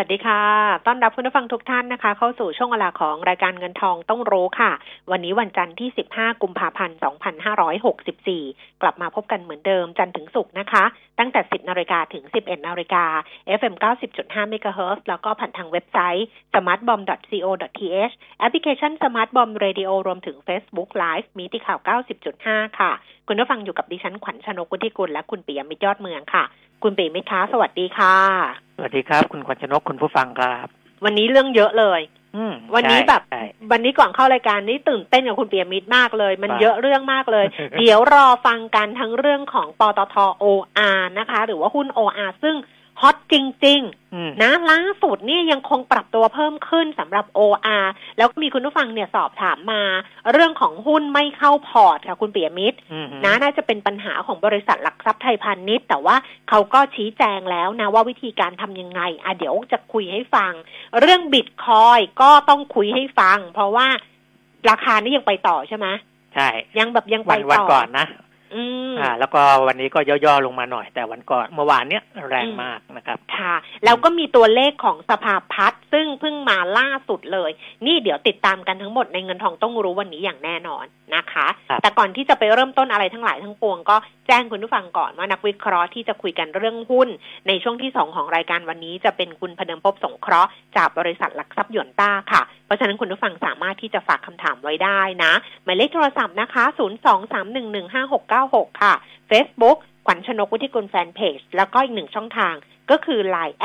สวัสดีค่ะต้อนรับผู้ฟังทุกท่านนะคะเข้าสู่ช่วงเวลาของรายการเงินทองต้องรู้ค่ะวันนี้วันจันทร์ที่15กุมภาพันธ์2564กลับมาพบกันเหมือนเดิมจันทร์ถึงศุกร์นะคะตั้งแต่ 10:00 นถึง 11:00 น FM 90.5 MHz แล้วก็ผ่านทางเว็บไซต์ smartbomb.co.th แอปพลิเคชัน Smartbomb Radio รวมถึง Facebook Live มีที่ข่าว 90.5 ค่ะคุณผู้ฟังอยู่กับดิฉันขวัญชนก วุฒิกุลและคุณปิยมิตรยอดเมืองค่ะคุณปิยมิตรคะสวัสดีค่ะสวัสดีครับคุณขวัญชนกคุณผู้ฟังครับวันนี้เรื่องเยอะเลยวันนี้แบบวันนี้ก่อนเข้ารายการนี่ตื่นเต้นกับคุณปิยมิตรมากเลยมันเยอะเรื่องมากเลย เดี๋ยวรอฟังกันทั้งเรื่องของปตท OR นะคะหรือว่าหุ้น OR ซึ่งฮอตจริงๆนะล่าสุดนี่ยังคงปรับตัวเพิ่มขึ้นสำหรับ OR แล้วมีคุณผู้ฟังเนี่ยสอบถามมาเรื่องของหุ้นไม่เข้าพอร์ตค่ะคุณปิยมิตรนะน่าจะเป็นปัญหาของบริษัทหลักทรัพย์ไทยพาณิชย์แต่ว่าเขาก็ชี้แจงแล้วนะว่าวิธีการทำยังไงเดี๋ยวจะคุยให้ฟังเรื่อง Bitcoin ก็ต้องคุยให้ฟังเพราะว่าราคานี่ยังไปต่อใช่ไหมใช่ยังไปต่อวันก่อนนะแล้วก็วันนี้ก็ย่อๆลงมาหน่อยแต่วันก่อนเมื่อวานเนี้ยแรงมากนะครับค่ะแล้วก็มีตัวเลขของสภาพัฒน์ซึ่งเพิ่งมาล่าสุดเลยนี่เดี๋ยวติดตามกันทั้งหมดในเงินทองต้องรู้วันนี้อย่างแน่นอนนะคะแต่ก่อนที่จะไปเริ่มต้นอะไรทั้งหลายทั้งปวงก็แจ้งคุณผู้ฟังก่อนว่านักวิเคราะห์ที่จะคุยกันเรื่องหุ้นในช่วงที่2ของรายการวันนี้จะเป็นคุณพเนมพบสงเคราะห์จากบริษัทหลักทรัพย์หยวนต้าค่ะเพราะฉะนั้นคุณผู้ฟังสามารถที่จะฝากคำถามไว้ได้นะหมายเลขโทรศัพท์นะคะ023115696ค่ะ Facebook ขวัญชนก วุฒิกุลแฟนเพจแล้วก็อีก1ช่องทางก็คือ LINE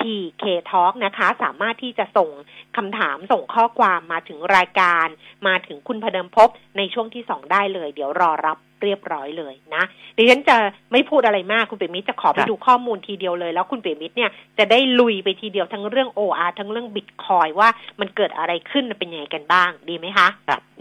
@PKTalk นะคะสามารถที่จะส่งคำถามส่งข้อความมาถึงรายการมาถึงคุณพเนมพบในช่วงที่2ได้เลยเดี๋ยวรอรับเรียบร้อยเลยนะดิฉันจะไม่พูดอะไรมากคุณปิยมิตรจะขอไปดูข้อมูลทีเดียวเลยแล้วคุณปิยมิตรเนี่ยจะได้ลุยไปทีเดียวทั้งเรื่อง OR ทั้งเรื่อง Bitcoin ว่ามันเกิดอะไรขึ้นเป็นยังไงกันบ้างดีไหมคะ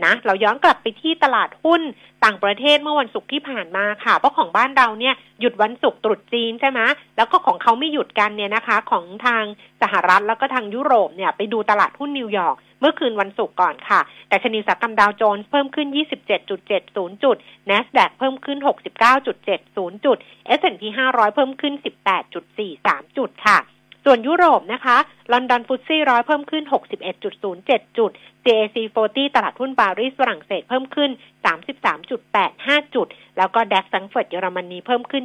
นะเราย้อนกลับไปที่ตลาดหุ้นต่างประเทศเมื่อวันศุกร์ที่ผ่านมาค่ะเพราะของบ้านเราเนี่ยหยุดวันศุกร์ตรุษจีนใช่ไหมแล้วก็ของเขาไม่หยุดกันเนี่ยนะคะของทางสหรัฐแล้วก็ทางยุโรปเนี่ยไปดูตลาดหุ้นนิวยอร์กเมื่อคืนวันศุกร์ก่อนค่ะดัชนีอุตสาหกรรมดาวโจนส์เพิ่มขึ้น 27.70 จุด NASDAQ เพิ่มขึ้น 69.70 จุด S&P 500 เพิ่มขึ้น 18.43 จุดค่ะส่วนยุโรปนะคะลอนดอนฟุตซี่100เพิ่มขึ้น 61.07 จุด CAC 40 ตลาดหุ้นปารีสฝรั่งเศสเพิ่มขึ้น 33.85 จุดแล้วก็DAX แฟรงก์เฟิร์ตเยอรมนีเพิ่มขึ้น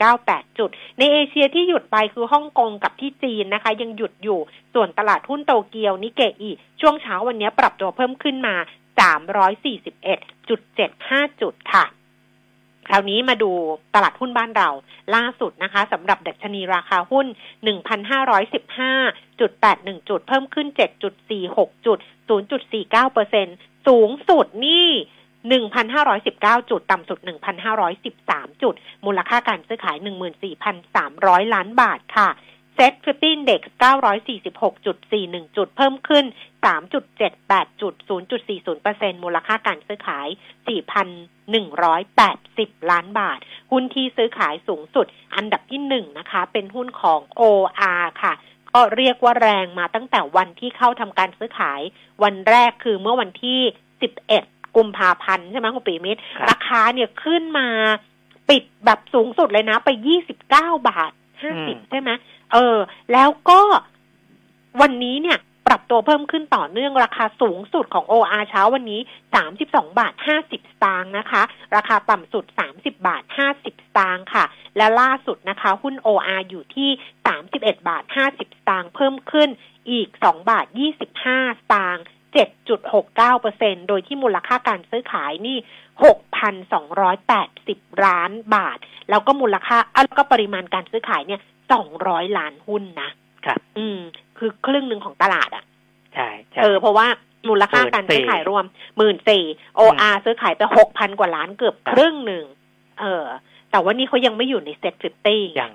8.98 จุดในเอเชียที่หยุดไปคือฮ่องกงกับที่จีนนะคะยังหยุดอยู่ส่วนตลาดหุ้นโตเกียวนิเกอิช่วงเช้าวันนี้ปรับตัวเพิ่มขึ้นมา 341.75 จุดค่ะคราวนี้มาดูตลาดหุ้นบ้านเราล่าสุดนะคะสำหรับดัชนีราคาหุ้น 1,515.81 จุดเพิ่มขึ้น 7.46 จุด 0.49% สูงสุดนี่1,519 จุดต่ำสุด 1,513 จุดมูลค่าการซื้อขาย 14,300 ล้านบาทค่ะSET50 Index 946.41 จุดเพิ่มขึ้น 3.78 จุด 0.40% มูลค่าการซื้อขาย 4,180 ล้านบาทหุ้นที่ซื้อขายสูงสุดอันดับที่1นะคะเป็นหุ้นของ OR ค่ะก็เรียกว่าแรงมาตั้งแต่วันที่เข้าทำการซื้อขายวันแรกคือเมื่อวันที่11กุมภาพันธ์ใช่ไหมคุณปิยมิตรราคาเนี่ยขึ้นมาปิดแบบสูงสุดเลยนะไป29.50 บาทใช่ไหมแล้วก็วันนี้เนี่ยปรับตัวเพิ่มขึ้นต่อเนื่องราคาสูงสุดของ OR เช้าวันนี้ 32.50 บาทนะคะราคาต่ำสุด 30.50 บาทค่ะและล่าสุดนะคะหุ้น OR อยู่ที่ 31.50 บาทเพิ่มขึ้นอีก 2.25 บาท 7.69% โดยที่มูลค่าการซื้อขายนี่ 6,280 ล้านบาทแล้วก็มูลค่าแล้วก็ปริมาณการซื้อขายเนี่ย200ล้านหุ้นนะครับคือครึ่งหนึ่งของตลาดอ่ะใช่เพราะว่ามูลค่าการซื้อขายรวม 14,000 OR ซื้อขายไป 6,000 กว่าล้านเกือบครึ่งหนึ่ง แต่ว่านี่เขายังไม่อยู่ใน SET50 ยัง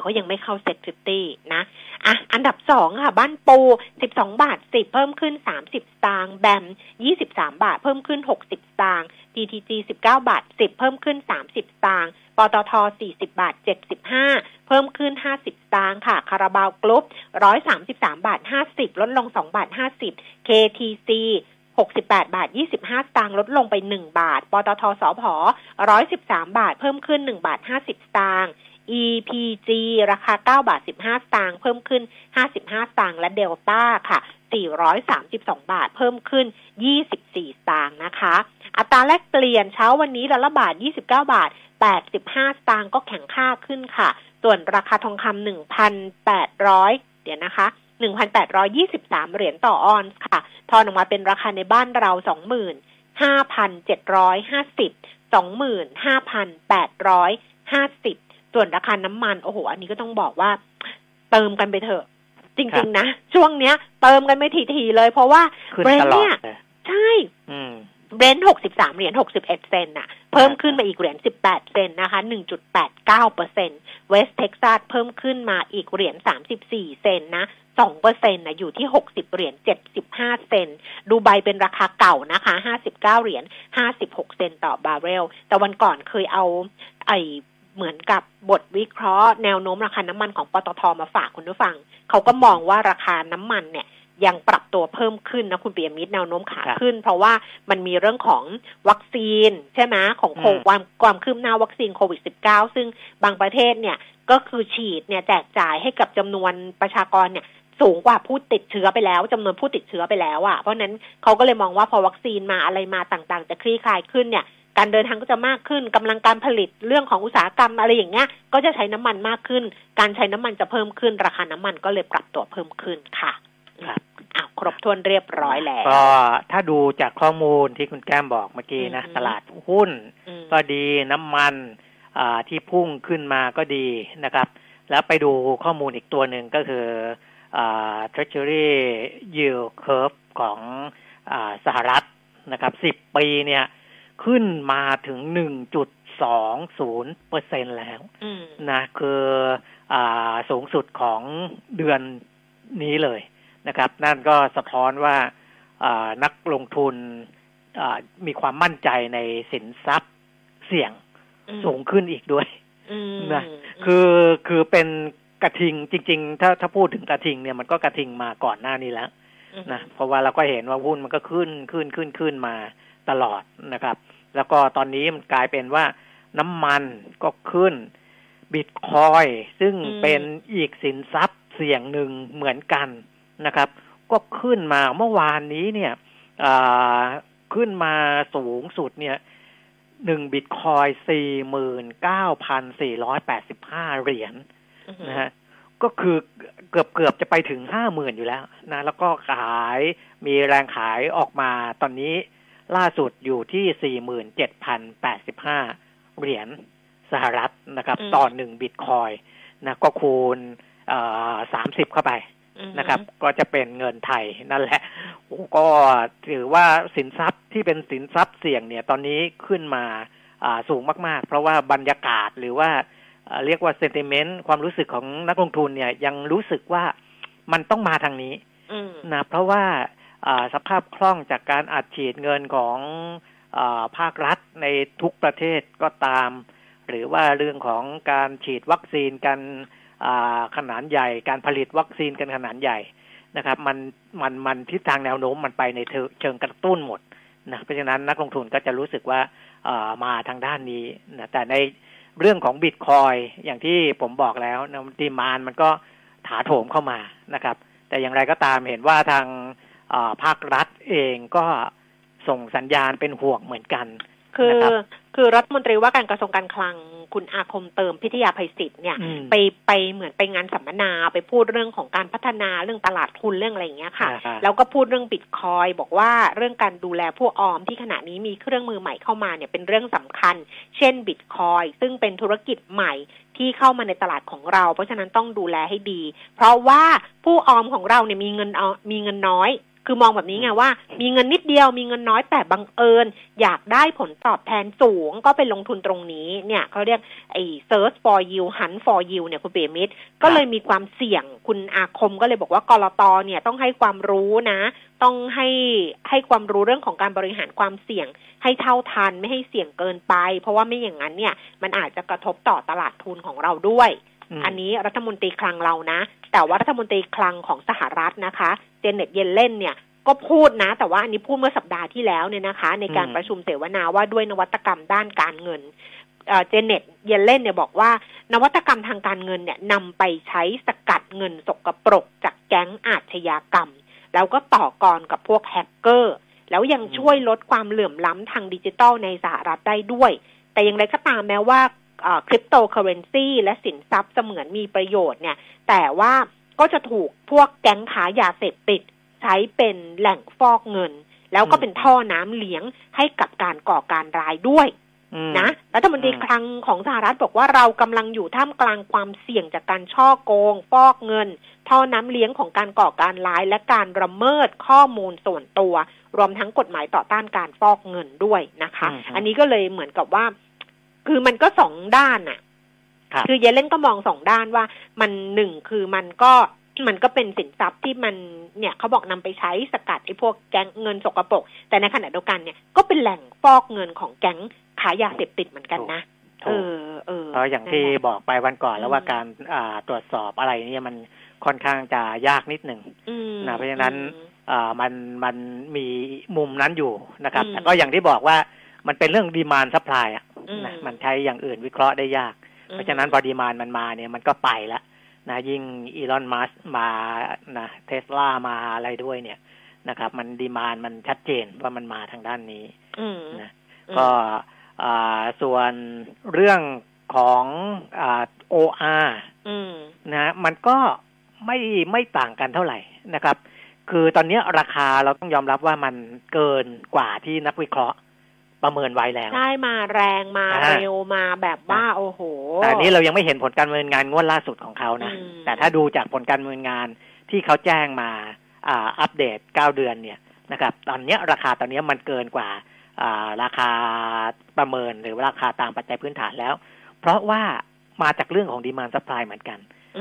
เขายังไม่เข้า SET50 นะอ่ะอันดับ2ค่ะบ้านปู12บาท10เพิ่มขึ้น30สตางค์ BAM 23บาทเพิ่มขึ้น60สตางค์ PTTG 19บาท10เพิ่มขึ้น30สตางค์ปตท40บาท75เพิ่มขึ้น50สตางค์ค่ะคาราบาวกรุ๊ป133บาท50ลดลง2บาท50 KTC68 บาท 25 สตางค์ลดลงไป1บาทปตทสผ113บาทเพิ่มขึ้น1บาท50 สตางค์ EPG ราคา9บาท15 สตางค์เพิ่มขึ้น55 สตางค์และเดลต้าค่ะ432บาทเพิ่มขึ้น24 สตางค์นะคะอัตราแลกเปลี่ยนเช้าวันนี้ดอลลาร์บาท29บาท85 สตางค์ก็แข็งค่าขึ้นค่ะส่วนราคาทองคำ 1,800 เดี๋ยวนะคะ1,823 เหรียญต่อออนซ์ค่ะทอนออกมาเป็นราคาในบ้านเรา 25,750 25,850 ส่วนราคาน้ำมันโอ้โหอันนี้ก็ต้องบอกว่าเติมกันไปเถอะจริงๆนะช่วงเนี้ยเติมกันไม่ถี่ๆเลยเพราะว่าเบรนท์เนี่ยใช่เบรนท์63เหรียญ61เซนต์น่ะเพิ่มขึ้นมาอีกเหรียญ18เซนต์นะคะ 1.89% เวสเท็กซัสเพิ่มขึ้นมาอีกเหรียญ34เซนต์นะ 2% นะอยู่ที่60เหรียญ75เซนต์ดูไบเป็นราคาเก่านะคะ59เหรียญ56เซนต์ต่อบาร์เรลแต่วันก่อนเคยเอาเหมือนกับบทวิเคราะห์แนวโน้มราคาน้ำมันของปตทมาฝากคุณผู้ฟังเขาก็มองว่าราคาน้ำมันเนี่ยยังปรับตัวเพิ่มขึ้นนะคุณปิยมิตรแนวโน้มขาขึ้นเพราะว่ามันมีเรื่องของวัคซีนใช่ไหมของความคืบหน้าวัคซีนโควิด -19 ซึ่งบางประเทศเนี่ยก็คือฉีดเนี่ยแจกจ่ายให้กับจำนวนประชากรเนี่ยสูงกว่าผู้ติดเชื้อไปแล้วจำนวนผู้ติดเชื้อไปแล้วอ่ะเพราะนั้นเขาก็เลยมองว่าพอวัคซีนมาอะไรมาต่างๆจะคลี่คลายขึ้นเนี่ยการเดินทางก็จะมากขึ้นกำลังการผลิตเรื่องของอุตสาหกรรมอะไรอย่างเงี้ยก็จะใช้น้ำมันมากขึ้นการใช้น้ำมันจะเพิ่มขึ้นราคาน้ำมันก็เลยปรับตัวเพิ่มขึ้นค่ะครบถ้วนเรียบร้อยแล้วก็ถ้าดูจากข้อมูลที่คุณแก้มบอกเมื่อกี้นะตลาดหุ้นก็ดีน้ำมันที่พุ่งขึ้นมาก็ดีนะครับแล้วไปดูข้อมูลอีกตัวหนึ่งก็คือ Treasury Yield Curve ของสหรัฐนะครับ10ปีเนี่ยขึ้นมาถึง 1.20% แล้วนะคือสูงสุดของเดือนนี้เลยนะครับนั่นก็สะท้อนว่านักลงทุนมีความมั่นใจในสินทรัพย์เสี่ยงสูงขึ้นอีกด้วยนะคือเป็นกระทิงจริงๆถ้าพูดถึงกระทิงเนี่ยมันก็กระทิงมาก่อนหน้านี้แล้วนะเพราะว่าเราก็เห็นว่าหุ้นมันก็ขึ้นมาตลอดนะครับแล้วก็ตอนนี้มันกลายเป็นว่าน้ำมันก็ขึ้นBitcoinซึ่งเป็นอีกสินทรัพย์เสี่ยงหนึ่งเหมือนกันนะครับก็ขึ้นมาเมื่อวานนี้เนี่ยขึ้นมาสูงสุดเนี่ย1บิตคอย 49,485 เหรียญนะฮะก็คือเกือบจะไปถึง 50,000 อยู่แล้วนะแล้วก็ขายมีแรงขายออกมาตอนนี้ล่าสุดอยู่ที่ 47,085 เหรียญสหรัฐนะครับต่อ1บิตคอยนะก็คูณ30เข้าไปนะครับก็จะเป็นเงินไทยนั่นแหละก็ถือว่าสินทรัพย์ที่เป็นสินทรัพย์เสี่ยงเนี่ยตอนนี้ขึ้นมาสูงมากๆเพราะว่าบรรยากาศหรือว่าเรียกว่าเซนติเมนต์ความรู้สึกของนักลงทุนเนี่ยยังรู้สึกว่ามันต้องมาทางนี้นะเพราะว่าสภาพคล่องจากการอัดฉีดเงินของภาครัฐในทุกประเทศก็ตามหรือว่าเรื่องของการฉีดวัคซีนกันขนาดใหญ่การผลิตวัคซีนกันขนาดใหญ่นะครับมันทิศทางแนวโน้มมันไปในเชิงกระตุ้นหมดนะเพราะฉะนั้นนักลงทุนก็จะรู้สึกว่ามาทางด้านนี้นะแต่ในเรื่องของบิตคอยอย่างที่ผมบอกแล้วนะดีมานด์มันก็ถาโถมเข้ามานะครับแต่อย่างไรก็ตามเห็นว่าทางภาครัฐเองก็ส่งสัญญาณเป็นห่วงเหมือนกันคือรัฐมนตรีว่าการกระทรวงการคลังคุณอาคมเติมพิทยาภัยศิษย์เนี่ยไปเหมือนไปงานสัมมนาไปพูดเรื่องของการพัฒนาเรื่องตลาดทุนเรื่องอะไรอย่างเงี้ยค่ะแล้วก็พูดเรื่องบิตคอยบอกว่าเรื่องการดูแลผู้ออมที่ขณะนี้มีเครื่องมือใหม่เข้ามาเนี่ยเป็นเรื่องสำคัญเช่นบิตคอยซึ่งเป็นธุรกิจใหม่ที่เข้ามาในตลาดของเราเพราะฉะนั้นต้องดูแลให้ดีเพราะว่าผู้ออมของเราเนี่ยมีเงินน้อย คือมองแบบนี้ไงว่ามีเงินนิดเดียวมีเงินน้อยแต่บังเอิญอยากได้ผลตอบแทนสูงก็ไปลงทุนตรงนี้เนี่ยเขาเรียกไอ้ search for yield hunt for yield เนี่ยคุณเปรมิตรก็เลยมีความเสี่ยงคุณอาคมก็เลยบอกว่ากลต.เนี่ยต้องให้ความรู้นะต้องให้ความรู้เรื่องของการบริหารความเสี่ยงให้เท่าทันไม่ให้เสี่ยงเกินไปเพราะว่าไม่อย่างนั้นเนี่ยมันอาจจะกระทบต่อตลาดทุนของเราด้วยอันนี้รัฐมนตรีคลังเรานะแต่ว่ารัฐมนตรีคลังของสหรัฐนะคะเจเน็ตเยเลนเนี่ยก็พูดนะแต่ว่าอันนี้พูดเมื่อสัปดาห์ที่แล้วเนี่ยนะคะในการประชุมเสวนาว่าด้วยนวัตกรรมด้านการเงินเจเน็ตเยเลนเนี่ยบอกว่านวัตกรรมทางการเงินเนี่ยนำไปใช้สกัดเงินสกปรกจากแก๊งอาชญากรรมแล้วก็ต่อกรกับพวกแฮกเกอร์แล้วยังช่วยลดความเหลื่อมล้ำทางดิจิทัลในสหรัฐได้ด้วยแต่อย่างไรก็ตามแม้ว่าคริปโตเคอเรนซีและสินทรัพย์เสมือนมีประโยชน์เนี่ยแต่ว่าก็จะถูกพวกแก๊งขายยาเสพติดใช้เป็นแหล่งฟอกเงินแล้วก็เป็นท่อน้ำเลี้ยงให้กับการก่อการร้ายด้วยนะรัฐมนตรีคลังของสหรัฐบอกว่าเรากำลังอยู่ท่ามกลางความเสี่ยงจากการช่อโกงฟอกเงินท่อน้ำเลี้ยงของการก่อการร้ายและการละเมิดข้อมูลส่วนตัวรวมทั้งกฎหมายต่อต้านการฟอกเงินด้วยนะคะอันนี้ก็เลยเหมือนกับว่าคือมันก็สองด้านน่ะคือเยเลนก็มองสองด้านว่ามันหนึ่งคือมันก็เป็นสินทรัพย์ที่มันเนี่ยเขาบอกนำไปใช้สกัดไอ้พวกแก๊งเงินสกปรกแต่ในขณะเดียวกันเนี่ยก็เป็นแหล่งฟอกเงินของแก๊งขายยาเสพติดเหมือนกันนะเพราะอย่างที่บอกไปวันก่อนแล้วว่าการตรวจสอบอะไรเนี่ยมันค่อนข้างจะยากนิดหนึ่งนะเพราะฉะนั้นมันมีมุมนั้นอยู่นะครับแต่ก็อย่างที่บอกว่ามันเป็นเรื่องดีมานด์ซัพพลายอ่ะนะมันใช้อย่างอื่นวิเคราะห์ได้ยากเพราะฉะนั้นพอดีมานด์มันมาเนี่ยมันก็ไปละนะยิ่งอีลอนมัสก์มานะเทสลามาอะไรด้วยเนี่ยนะครับมันดีมานด์มันชัดเจนว่ามันมาทางด้านนี้นะก็ส่วนเรื่องของOR นะมันก็ไม่ต่างกันเท่าไหร่นะครับคือตอนนี้ราคาเราต้องยอมรับว่ามันเกินกว่าที่นักวิเคราะห์ประเมินไว้แล้วได้มาแรงมาเร็วมาแบบว่าโอ้โหแต่นี้เรายังไม่เห็นผลการดำเนินงานงวดล่าสุดของเขานะแต่ถ้าดูจากผลการดำเนินงานที่เขาแจ้งมาอัปเดต9เดือนเนี่ยนะครับตอนนี้ราคาตอนนี้มันเกินกว่าราคาประเมินหรือราคาตามปัจจัยพื้นฐานแล้วเพราะว่ามาจากเรื่องของดีมานด์ซัพพลายเหมือนกัน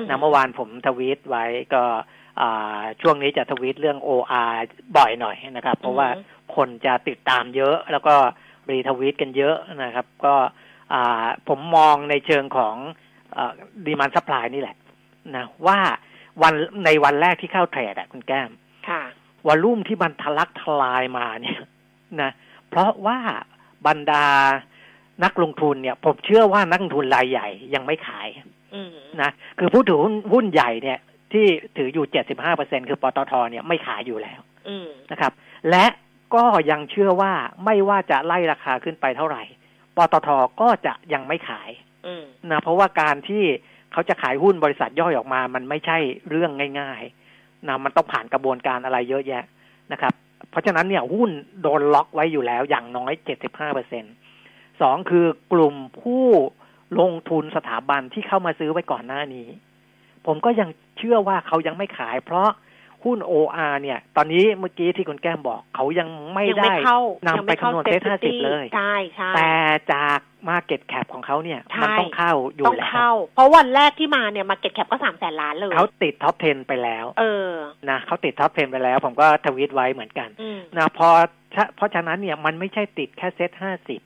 นะเมื่อวานผมทวีตไว้ก็ช่วงนี้จะทวีตเรื่อง OR บ่อยหน่อยนะครับเพราะว่าคนจะติดตามเยอะแล้วก็รีทวีตกันเยอะนะครับก็ผมมองในเชิงของดีมานด์ซัพพลายนี่แหละนะว่าในวันแรกที่เข้าเทรดอ่ะคุณแก้มวอลุ่มที่มันทะลักทลายมาเนี่ยนะเพราะว่าบรรดานักลงทุนเนี่ยผมเชื่อว่านักลงทุนรายใหญ่ยังไม่ขายนะคือผู้ถือหุ้นใหญ่เนี่ยที่ถืออยู่ 75% คือปตท.เนี่ยไม่ขายอยู่แล้วนะครับและก็ยังเชื่อว่าไม่ว่าจะไล่ราคาขึ้นไปเท่าไหร่ปตท.ก็จะยังไม่ขายนะเพราะว่าการที่เขาจะขายหุ้นบริษัทย่อยออกมามันไม่ใช่เรื่องง่ายๆนะมันต้องผ่านกระบวนการอะไรเยอะแยะนะครับเพราะฉะนั้นเนี่ยหุ้นโดนล็อกไว้อยู่แล้วอย่างน้อย 75% สองคือกลุ่มผู้ลงทุนสถาบันที่เข้ามาซื้อไว้ก่อนหน้านี้ผมก็ยังเชื่อว่าเขายังไม่ขายเพราะหุ้น OR เนี่ยตอนนี้เมื่อกี้ที่คุณแก้มบอกเขายังไม่ได้นำไปคำนวณ SET50 เลยใช่แต่จาก Market Cap ของเขาเนี่ยมันต้องเข้าอยู่แล้วต้องเข้าเพราะวันแรกที่มาเนี่ย Market Cap ก็ 300,000 ล้านเลยเขาติด Top 10 ไปแล้วนะเขาติด Top 10 ไปแล้วผมก็ทวีตไว้เหมือนกันนะเพราะฉะนั้นเนี่ยมันไม่ใช่ติดแค่ SET50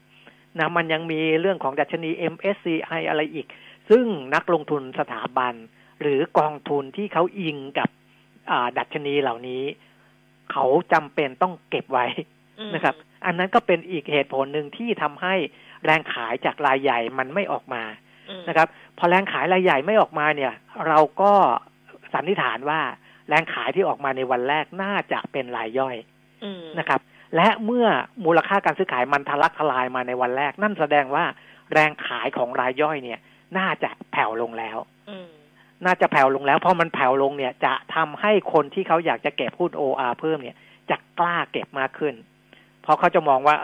นะมันยังมีเรื่องของดัชนี MSCI อะไรอีกซึ่งนักลงทุนสถาบันหรือกองทุนที่เขาอิงกับดัชนีเหล่านี้เขาจำเป็นต้องเก็บไว้นะครับอันนั้นก็เป็นอีกเหตุผลหนึ่งที่ทำให้แรงขายจากรายใหญ่มันไม่ออกมานะครับพอแรงขายรายใหญ่ไม่ออกมาเนี่ยเราก็สันนิษฐานว่าแรงขายที่ออกมาในวันแรกน่าจะเป็นรายย่อยนะครับและเมื่อมูลค่าการซื้อขายมันทะลักทลายมาในวันแรกนั่นแสดงว่าแรงขายของรายย่อยเนี่ยน่าจะแผ่วลงแล้วเพราะมันแผ่วลงเนี่ยจะทำให้คนที่เขาอยากจะเก็บหุ้น OR เพิ่มเนี่ยจะกล้าเก็บมากขึ้นเพราะเขาจะมองว่า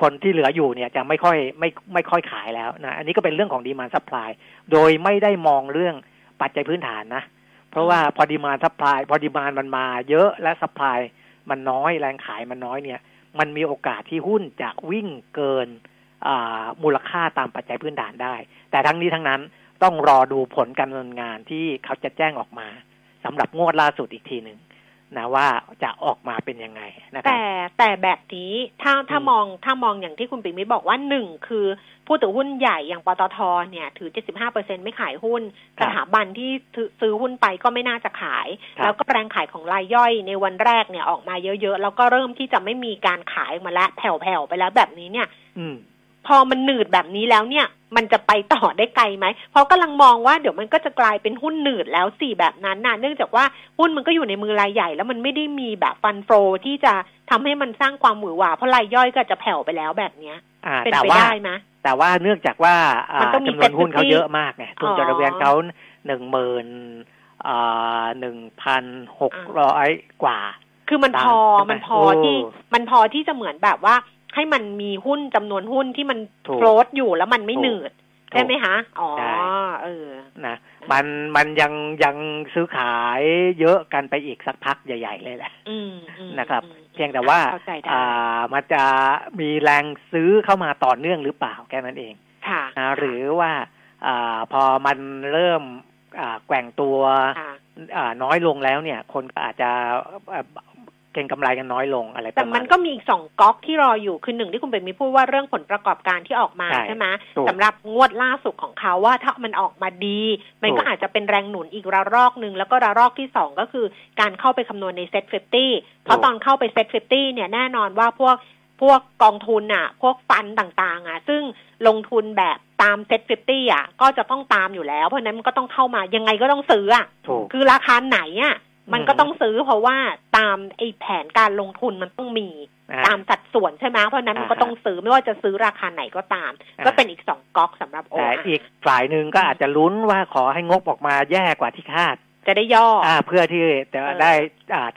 คนที่เหลืออยู่เนี่ยจะไม่ค่อยขายแล้วนะอันนี้ก็เป็นเรื่องของดีมานด์ซัพพลายโดยไม่ได้มองเรื่องปัจจัยพื้นฐานนะ เพราะว่าพอดีมานด์ซัพพลายพอดีมานด์มันมาเยอะและซัพพลายมันน้อยแรงขายมันน้อยเนี่ยมันมีโอกาสที่หุ้นจะวิ่งเกินมูลค่าตามปัจจัยพื้นฐานได้แต่ทั้งนี้ทั้งนั้นต้องรอดูผลการดำเนินงานที่เขาจะแจ้งออกมาสำหรับงวดล่าสุดอีกทีนึงนะว่าจะออกมาเป็นยังไงนะครับแต่แบบนี้ถ้ามองอย่างที่คุณปิ่มมิตรบอกว่า1คือผู้ถือหุ้นใหญ่อย่างปตท.เนี่ยถือ 75% ไม่ขายหุ้นสถาบันที่ซื้อหุ้นไปก็ไม่น่าจะขายแล้วก็แรงขายของรายย่อยในวันแรกเนี่ยออกมาเยอะๆแล้วก็เริ่มที่จะไม่มีการขายมาแล้วแผ่วๆไปแล้วแบบนี้เนี่ยพอมันหนืดแบบนี้แล้วเนี่ยมันจะไปต่อได้ไกลไหมเพราะกำลังมองว่าเดี๋ยวมันก็จะกลายเป็นหุ้นหนืดแล้วสิแบบนั้นนะเนื่องจากว่าหุ้นมันก็อยู่ในมือรายใหญ่แล้วมันไม่ได้มีแบบฟันโฟที่จะทำให้มันสร้างความหวือหวาเพราะรายย่อยก็จะแผ่วไปแล้วแบบนี้เป็นไปได้ไหมแต่ว่าเนื่องจากว่าจำนวนหุ้นเขาเยอะมากไงทุนจดทะเบียนเขา11,600กว่าคือมันพอที่จะเหมือนแบบว่าให้มันมีหุ้นจำนวนหุ้นที่มันโฟลตอยู่แล้วมันไม่หนืดใช่ไหมคะอ๋อนะมันยังซื้อขายเยอะกันไปอีกสักพักใหญ่ๆเลยแหละนะครับเพียงแต่ว่ามันจะมีแรงซื้อเข้ามาต่อเนื่องหรือเปล่าแค่นั้นเองนะหรือว่าพอมันเริ่มแกว่งตัวน้อยลงแล้วเนี่ยคนอาจจะเก็งกำไรกันน้อยลงอะไรแต่มันก็มีอีก2ก๊อกที่รออยู่คือ1ที่คุณเบนมีพูดว่าเรื่องผลประกอบการที่ออกมาใช่ไหมสำหรับงวดล่าสุดของเขาว่าถ้ามันออกมาดีมันก็อาจจะเป็นแรงหนุนอีกระลอกนึงแล้วก็ระลอกที่2ก็คือการเข้าไปคำนวณใน SET50 เพราะตอนเข้าไป SET50 เนี่ยแน่นอนว่าพวกกองทุนอ่ะพวกฟันต่างๆอ่ะซึ่งลงทุนแบบตาม SET50 อ่ะก็จะต้องตามอยู่แล้วเพราะนั้นมันก็ต้องเข้ามายังไงก็ต้องซื้ออ่ะคือราคาไหนอ่ะมันก็ต้องซื้อเพราะว่าตามไอ้แผนการลงทุนมันต้องมีตามสัดส่วนใช่ไหมเพราะนั้นมันก็ต้องซื้อไม่ว่าจะซื้อราคาไหนก็ตามก็เป็นอีก2ก๊อกสำหรับโอแต่อีกฝ่ายหนึ่งก็อาจจะลุ้นว่าขอให้งบออกมาแย่กว่าที่คาดจะได้ย่อเพื่อที่จะได้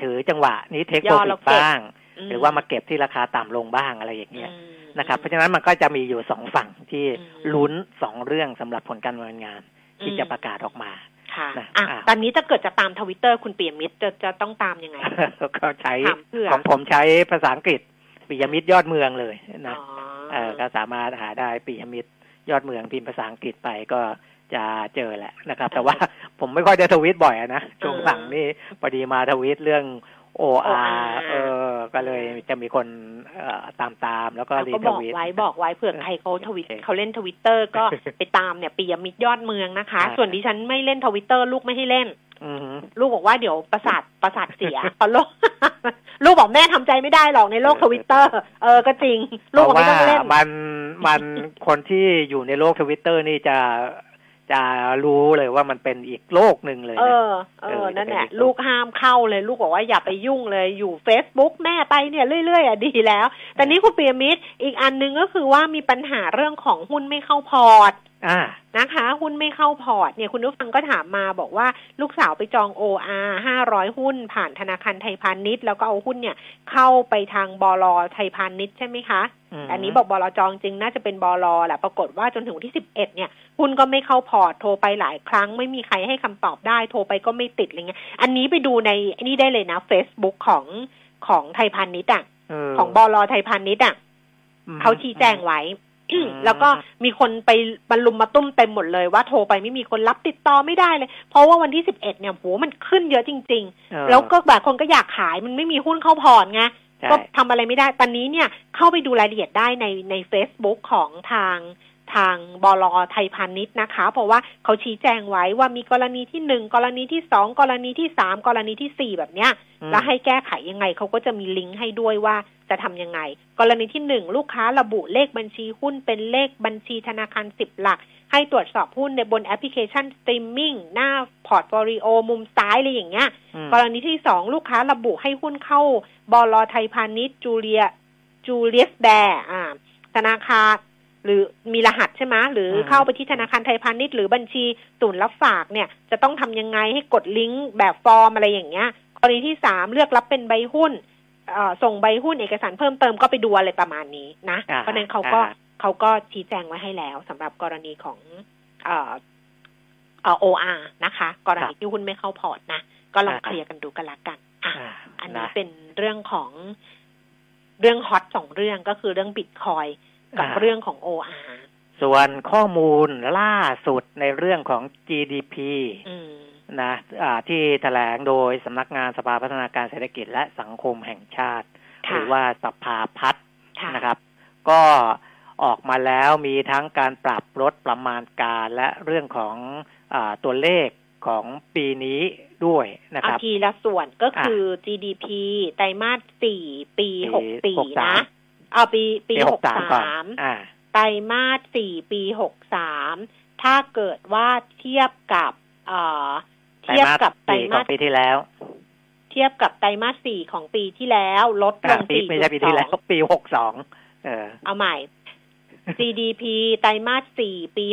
ถือจังหวะนี้เทคโปรฟิตบ้างหรือว่ามาเก็บที่ราคาต่ำลงบ้างอะไรอย่างเงี้ยนะครับเพราะฉะนั้นมันก็จะมีอยู่2ฝั่งที่ลุ้น2เรื่องสำหรับผลการดำเนินงานที่จะประกาศออกมาค่ะตอนนี้ถ้าเกิดจะตาม Twitter คุณปิยมิตรจะต้องตามยังไงก็ใช้ของผมใช้ภาษาอังกฤษปิยมิตรยอดเมืองเลยนะก็สามารถหาได้ปิยมิตรยอดเมืองพิมพ์ภาษาอังกฤษไปก็จะเจอแหละนะครับแต่ว่าผมไม่ค่อยได้ทวีตบ่อยนะช่วงหลังนี่พอดีมาทวีตเรื่อง OR ก็เลยจะมีคนตามแล้วก็รีทวีตบอกไว้เผื่อใครเขาทวิตเขาเล่น Twitter ก็ไปตามเนี่ยปิยมิตรยอดเมืองนะคะส่วนดิฉันไม่เล่น Twitter ลูกไม่ให้เล่นลูกบอกว่าเดี๋ยวประสาทเสียพอโลกลูกบอกแม่ทำใจไม่ได้หรอกในโลก Twitter ก็จริงลูกบอกไม่ต้องเล่นมันคนที่อยู่ในโลก Twitter นี่จะรู้เลยว่ามันเป็นอีกโลกหนึ่งเลยนั่นแหละลูกห้ามเข้าเลยลูกบอกว่าอย่าไปยุ่งเลยอยู่ Facebook แม่ไปเนี่ยเรื่อยๆอ่ะดีแล้วแต่นี้คุณปิยมิตรอีกอันนึงก็คือว่ามีปัญหาเรื่องของหุ้นไม่เข้าพอร์ตนะคะหุ้นไม่เข้าพอร์ตเนี่ยคุณผู้ฟังก็ถามมาบอกว่าลูกสาวไปจอง OR 500 หุ้นผ่านธนาคารไทยพาณิชย์แล้วก็เอาหุ้นเนี่ยเข้าไปทางบล.ไทยพาณิชย์ใช่ไหมคะอันนี้บอกบล.จองจริงน่าจะเป็นบล.แหละปรากฏว่าจนถึงวันที่11เนี่ยหุ้นก็ไม่เข้าพอร์ตโทรไปหลายครั้งไม่มีใครให้คำตอบได้โทรไปก็ไม่ติดอะไรเงี้ยอันนี้ไปดูในนี่ได้เลยนะ Facebook ของไทยพาณิชย์อ่ะของบล.ไทยพาณิชย์อ่ะเขาชี้แจงไว้แล้วก็มีคนไปบรรลุมาตุ้มเต็มหมดเลยว่าโทรไปไม่มีคนรับติดต่อไม่ได้เลยเพราะว่าวันที่11เนี่ยโหมันขึ้นเยอะจริงๆแล้วก็แบบคนก็อยากขายมันไม่มีหุ้นเข้าพอร์ตไงก็ทำอะไรไม่ได้ตอนนี้เนี่ยเข้าไปดูรายละเอียดได้ใน Facebook ของทางบล.ไทยพาณิชย์นะคะเพราะว่าเขาชี้แจงไว้ว่ามีกรณีที่1กรณีที่2กรณีที่3กรณีที่4แบบเนี้ยแล้วให้แก้ไขยังไงเขาก็จะมีลิงก์ให้ด้วยว่าจะทำยังไงกรณีที่1ลูกค้าระบุเลขบัญชีหุ้นเป็นเลขบัญชีธนาคาร10หลักให้ตรวจสอบหุ้นในบนแอปพลิเคชันสตรีมมิ่งหน้าพอร์ตโฟลิโอมุมซ้ายอะไรอย่างเงี้ยกรณีที่2ลูกค้าระบุให้หุ้นเข้าบล.ไทยพาณิชย์จูเลียสแบร์ธนาคารหรือมีรหัสใช่ไหมหรือเข้าไปที่ธนาคารไทยพาณิชย์หรือบัญชีศูนย์รับฝากเนี่ยจะต้องทำยังไงให้กดลิงก์แบบฟอร์มอะไรอย่างเงี้ยกรณีที่3เลือกรับเป็นใบหุ้นส่งใบหุ้นเอกสารเพิ่มเติมก็ไปดูอะไรประมาณนี้นะเพราะนั้นเขาก็ชี้แจงไว้ให้แล้วสำหรับกรณีของ OR นะคะกรณีที่หุ้นไม่เข้าพอร์ตนะก็ลองเคลียร์กันดูกันละกันอันนี้เป็นเรื่องของเรื่องฮอต2เรื่องก็คือเรื่อง Bitcoin กับเรื่องของ OR ส่วนข้อมูลล่าสุดในเรื่องของ GDP นะที่แถลงโดยสำนักงานสภาพัฒนาการเศรษฐกิจและสังคมแห่งชาติหรือว่าสภาพัฒน์นะครับก็ออกมาแล้วมีทั้งการปรับลดประมาณการและเรื่องของตัวเลขของปีนี้ด้วยนะครับทีละส่วนก็คือ GDP ไตรมาส4ปี64นะเอาปี63ไตรมาส4ปี63ถ้าเกิดว่าเทียบกับไตรมาสปีที่แล้วเทียบกับไตรมาส4ของปีที่แล้วลดลง 4.2 ไม่ใช่ปีที่แล้วก็ปี62เอาใหม่ GDP ไตรมาส4ปี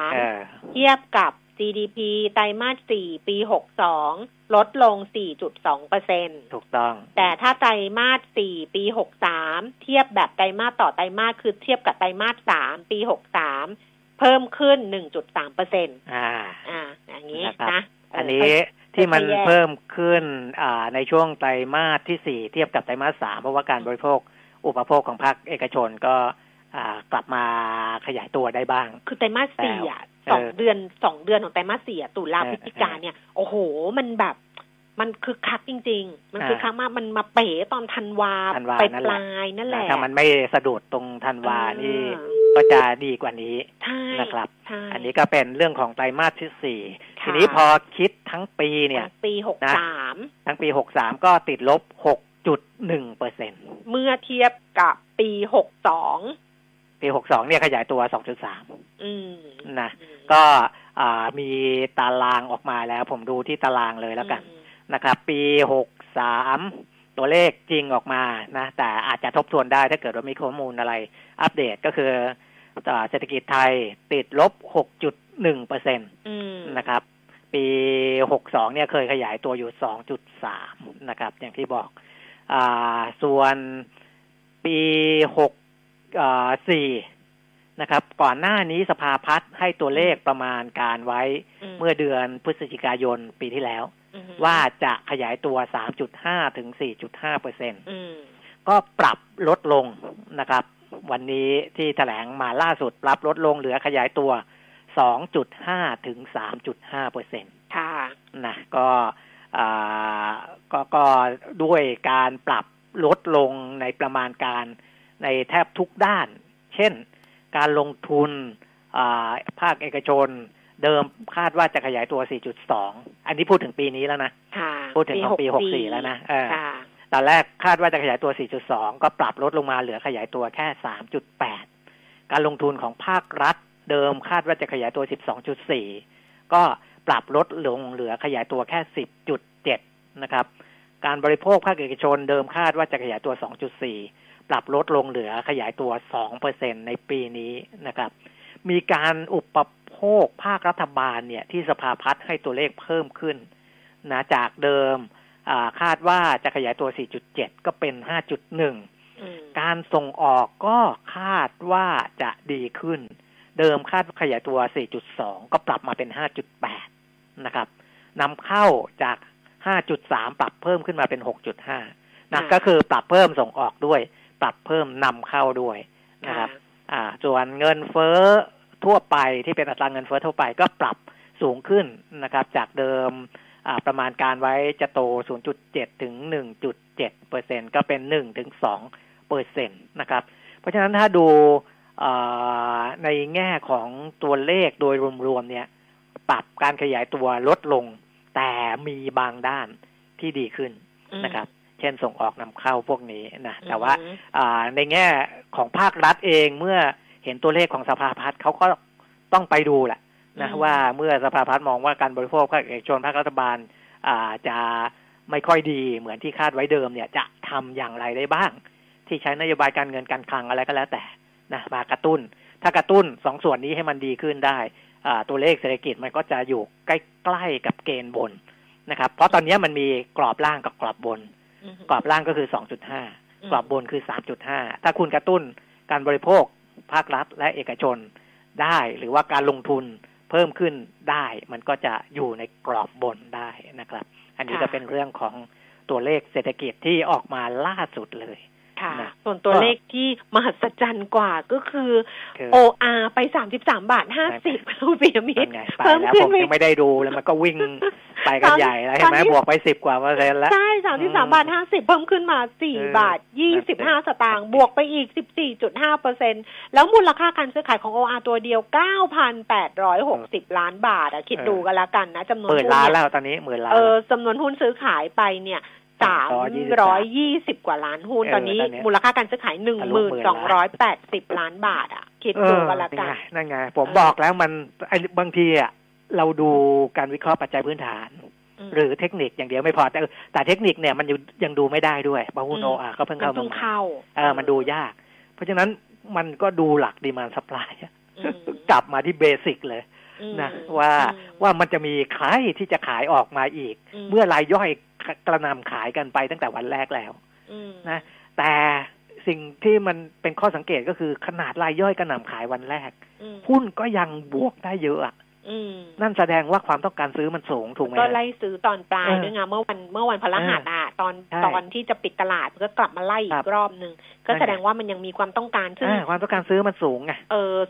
63เทียบกับ GDP ไตรมาส4ปี62ลดลง 4.2% ถูกต้องแต่ถ้าไตรมาส4ปี63เทียบแบบไตรมาสต่อไตรมาสคือเทียบกับไตรมาส3ปี63เพิ่มขึ้น 1.3% อย่างนี้นะอันนี้ที่มันเพิ่มขึ้นในช่วงไตรมาสที่4เทียบกับไตรมาส3เพราะว่าการบริโภคอุปโภคของภาคเอกชนก็กลับมาขยายตัวได้บ้างคือไตรมาส4อ่ะ2เดือนของไตรมาส4อ่ะตุลาพฤศจิกาเนี่ยโอ้โหมันแบบมันคือคักจริงๆมันคือคักมากมันมาเป๋ตอนธันวาไปปลายนั่นแหละถ้ามันไม่สะดุดตรงธันวานี่ก็จะดีกว่านี้นะครับอันนี้ก็เป็นเรื่องของไตรมาสที่4ทีนี้พอคิดทั้งปีเนี่ยทั้งปี63ก็ติดลบ 6.1% เมื่อเทียบกับปี62เนี่ยขยายตัว 2.3 นะก็มีตารางออกมาแล้วผมดูที่ตารางเลยแล้วกันนะครับปี63ตัวเลขจริงออกมานะแต่อาจจะทบทวนได้ถ้าเกิดว่ามีข้อมูลอะไรอัปเดตก็คือเศรษฐกิจไทยติดลบ 6.1% นะครับปี62เนี่ยเคยขยายตัวอยู่ 2.3 นะครับอย่างที่บอกส่วนปี64นะครับก่อนหน้านี้สภาพัฒน์ให้ตัวเลขประมาณการไว้เมื่อเดือนพฤศจิกายนปีที่แล้วว่าจะขยายตัว 3.5 ถึง 4.5% ก็ปรับลดลงนะครับวันนี้ที่แถลงมาล่าสุดปรับลดลงเหลือขยายตัว 2.5 ถึง 3.5% ค่ะนะก็ด้วยการปรับลดลงในประมาณการในแทบทุกด้านเช่นการลงทุนภาคเอกชนเดิมคาดว่าจะขยายตัว 4.2 อันนี้พูดถึงปีนี้แล้วนะพูดถึงของปี64แล้วนะตอนแรกคาดว่าจะขยายตัว 4.2 ก็ปรับลดลงมาเหลือขยายตัวแค่ 3.8 การลงทุนของภาครัฐเดิมคาดว่าจะขยายตัว 12.4 ก็ปรับลดลงเหลือขยายตัวแค่ 10.7 นะครับการบริโภคภาคเอกชนเดิมคาดว่าจะขยายตัว 2.4 ปรับลดลงเหลือขยายตัว 2% ในปีนี้นะครับมีการอุปโภคภาครัฐบาลเนี่ยที่สภาพัฒน์ให้ตัวเลขเพิ่มขึ้นนะจากเดิมคาดว่าจะขยายตัว 4.7 ก็เป็น 5.1 การส่งออกก็คาดว่าจะดีขึ้นเดิมคาดว่าขยายตัว 4.2 ก็ปรับมาเป็น 5.8 นะครับนำเข้าจาก 5.3 ปรับเพิ่มขึ้นมาเป็น 6.5 นะก็คือปรับเพิ่มส่งออกด้วยปรับเพิ่มนำเข้าด้วยนะครับส่วนเงินเฟ้อทั่วไปที่เป็นอัตราเงินเฟ้อทั่วไปก็ปรับสูงขึ้นนะครับจากเดิมประมาณการไว้จะโต 0.7 ถึง 1.7% ก็เป็น 1-2% นะครับเพราะฉะนั้นถ้าดูในแง่ของตัวเลขโดยรวมๆเนี่ยปรับการขยายตัวลดลงแต่มีบางด้านที่ดีขึ้นนะครับเช่นส่งออกนำเข้าพวกนี้นะแต่ว่าในแง่ของภาครัฐเองเมื่อเห็นตัวเลขของสภาพัฒน์เขาก็ต้องไปดูแหละนะว่าเมื่อสภาพัฒน์มองว่าการบริโภคภาคเอกชนภาครัฐบาลจะไม่ค่อยดีเหมือนที่คาดไว้เดิมเนี่ยจะทำอย่างไรได้บ้างที่ใช้นโยบายการเงินการคลังอะไรก็แล้วแต่นะมากระตุ้นถ้ากระตุ้นสองส่วนนี้ให้มันดีขึ้นได้ตัวเลขเศรษฐกิจมันก็จะอยู่ใกล้ๆกับเกณฑ์บนนะครับเพราะตอนนี้มันมีกรอบล่างกับกรอบบนกรอบล่างก็คือ 2.5 กรอบบนคือ 3.5 ถ้าคุณกระตุ้นการบริโภคภาครัฐและเอกชนได้หรือว่าการลงทุน เพิ่มขึ้นได้มันก็จะอยู่ในกรอบบนได้นะครับอันนี้จะเป็นเรื่องของตัวเลขเศรษฐกิจที่ออกมาล่าสุดเลยค่ะส่วนตัวเลขที่มหัศจรรย์กว่าก็คือ OR ไป 33.50 คุณปิยมิตรเพิ่มขึ้นผมยังไม่ได้ดูแล้วมันก็วิ่งไปกันใหญ่แล้วเห็นไหมบวกไป10กว่าเปอร์เซ็นต์แล้วใช่ 33.50 เพิ่มขึ้นมา4.25 บาทบวกไปอีก 14.5% แล้วมูลค่าการซื้อขายของ OR ตัวเดียว 9,860 ล้านบาทอ่ะคิดดูกันละกันนะจำนวน10ล้านแล้วตอนนี้10ล้านจำนวนหุ้นซื้อขายไปเนี่ย320 กว่าล้านหุ้นตอนนี้มูลค่าการซื้อขาย 1,280 ล้านบาทอ่ะคิดดูกันละกันนั่นไงผมบอกแล้วมันบางทีอ่ะเราดูการวิเคราะห์ปัจจัยพื้นฐานหรือเทคนิคอย่างเดียวไม่พอแต่เทคนิคเนี่ยมันยังดูไม่ได้ด้วยเพราะหุ้นORก็เพิ่งเข้ามันดูยากเพราะฉะนั้นมันก็ดูหลักดีมานด์ซัพพลายกลับมาที่เบสิกเลยนะว่ามันจะมีใครที่จะขายออกมาอีกเมื่อรายย่อยกระนำขายกันไปตั้งแต่วันแรกแล้วนะแต่สิ่งที่มันเป็นข้อสังเกตก็คือขนาดรายย่อยกระนำขายวันแรกหุ้นก็ยังบวกได้เยอะนั่นแสดงว่าความต้องการซื้อมันสูงถูกไหมก็ไล่ซื้อตอนปลายด้วยไงเมื่อวันพฤหัสอ่ะตอนที่จะปิดตลาดก็กลับมาไล่อีกรอบนึงก็แสดงว่ามันยังมีความต้องการซึ่งความต้องการซื้อมันสูงไง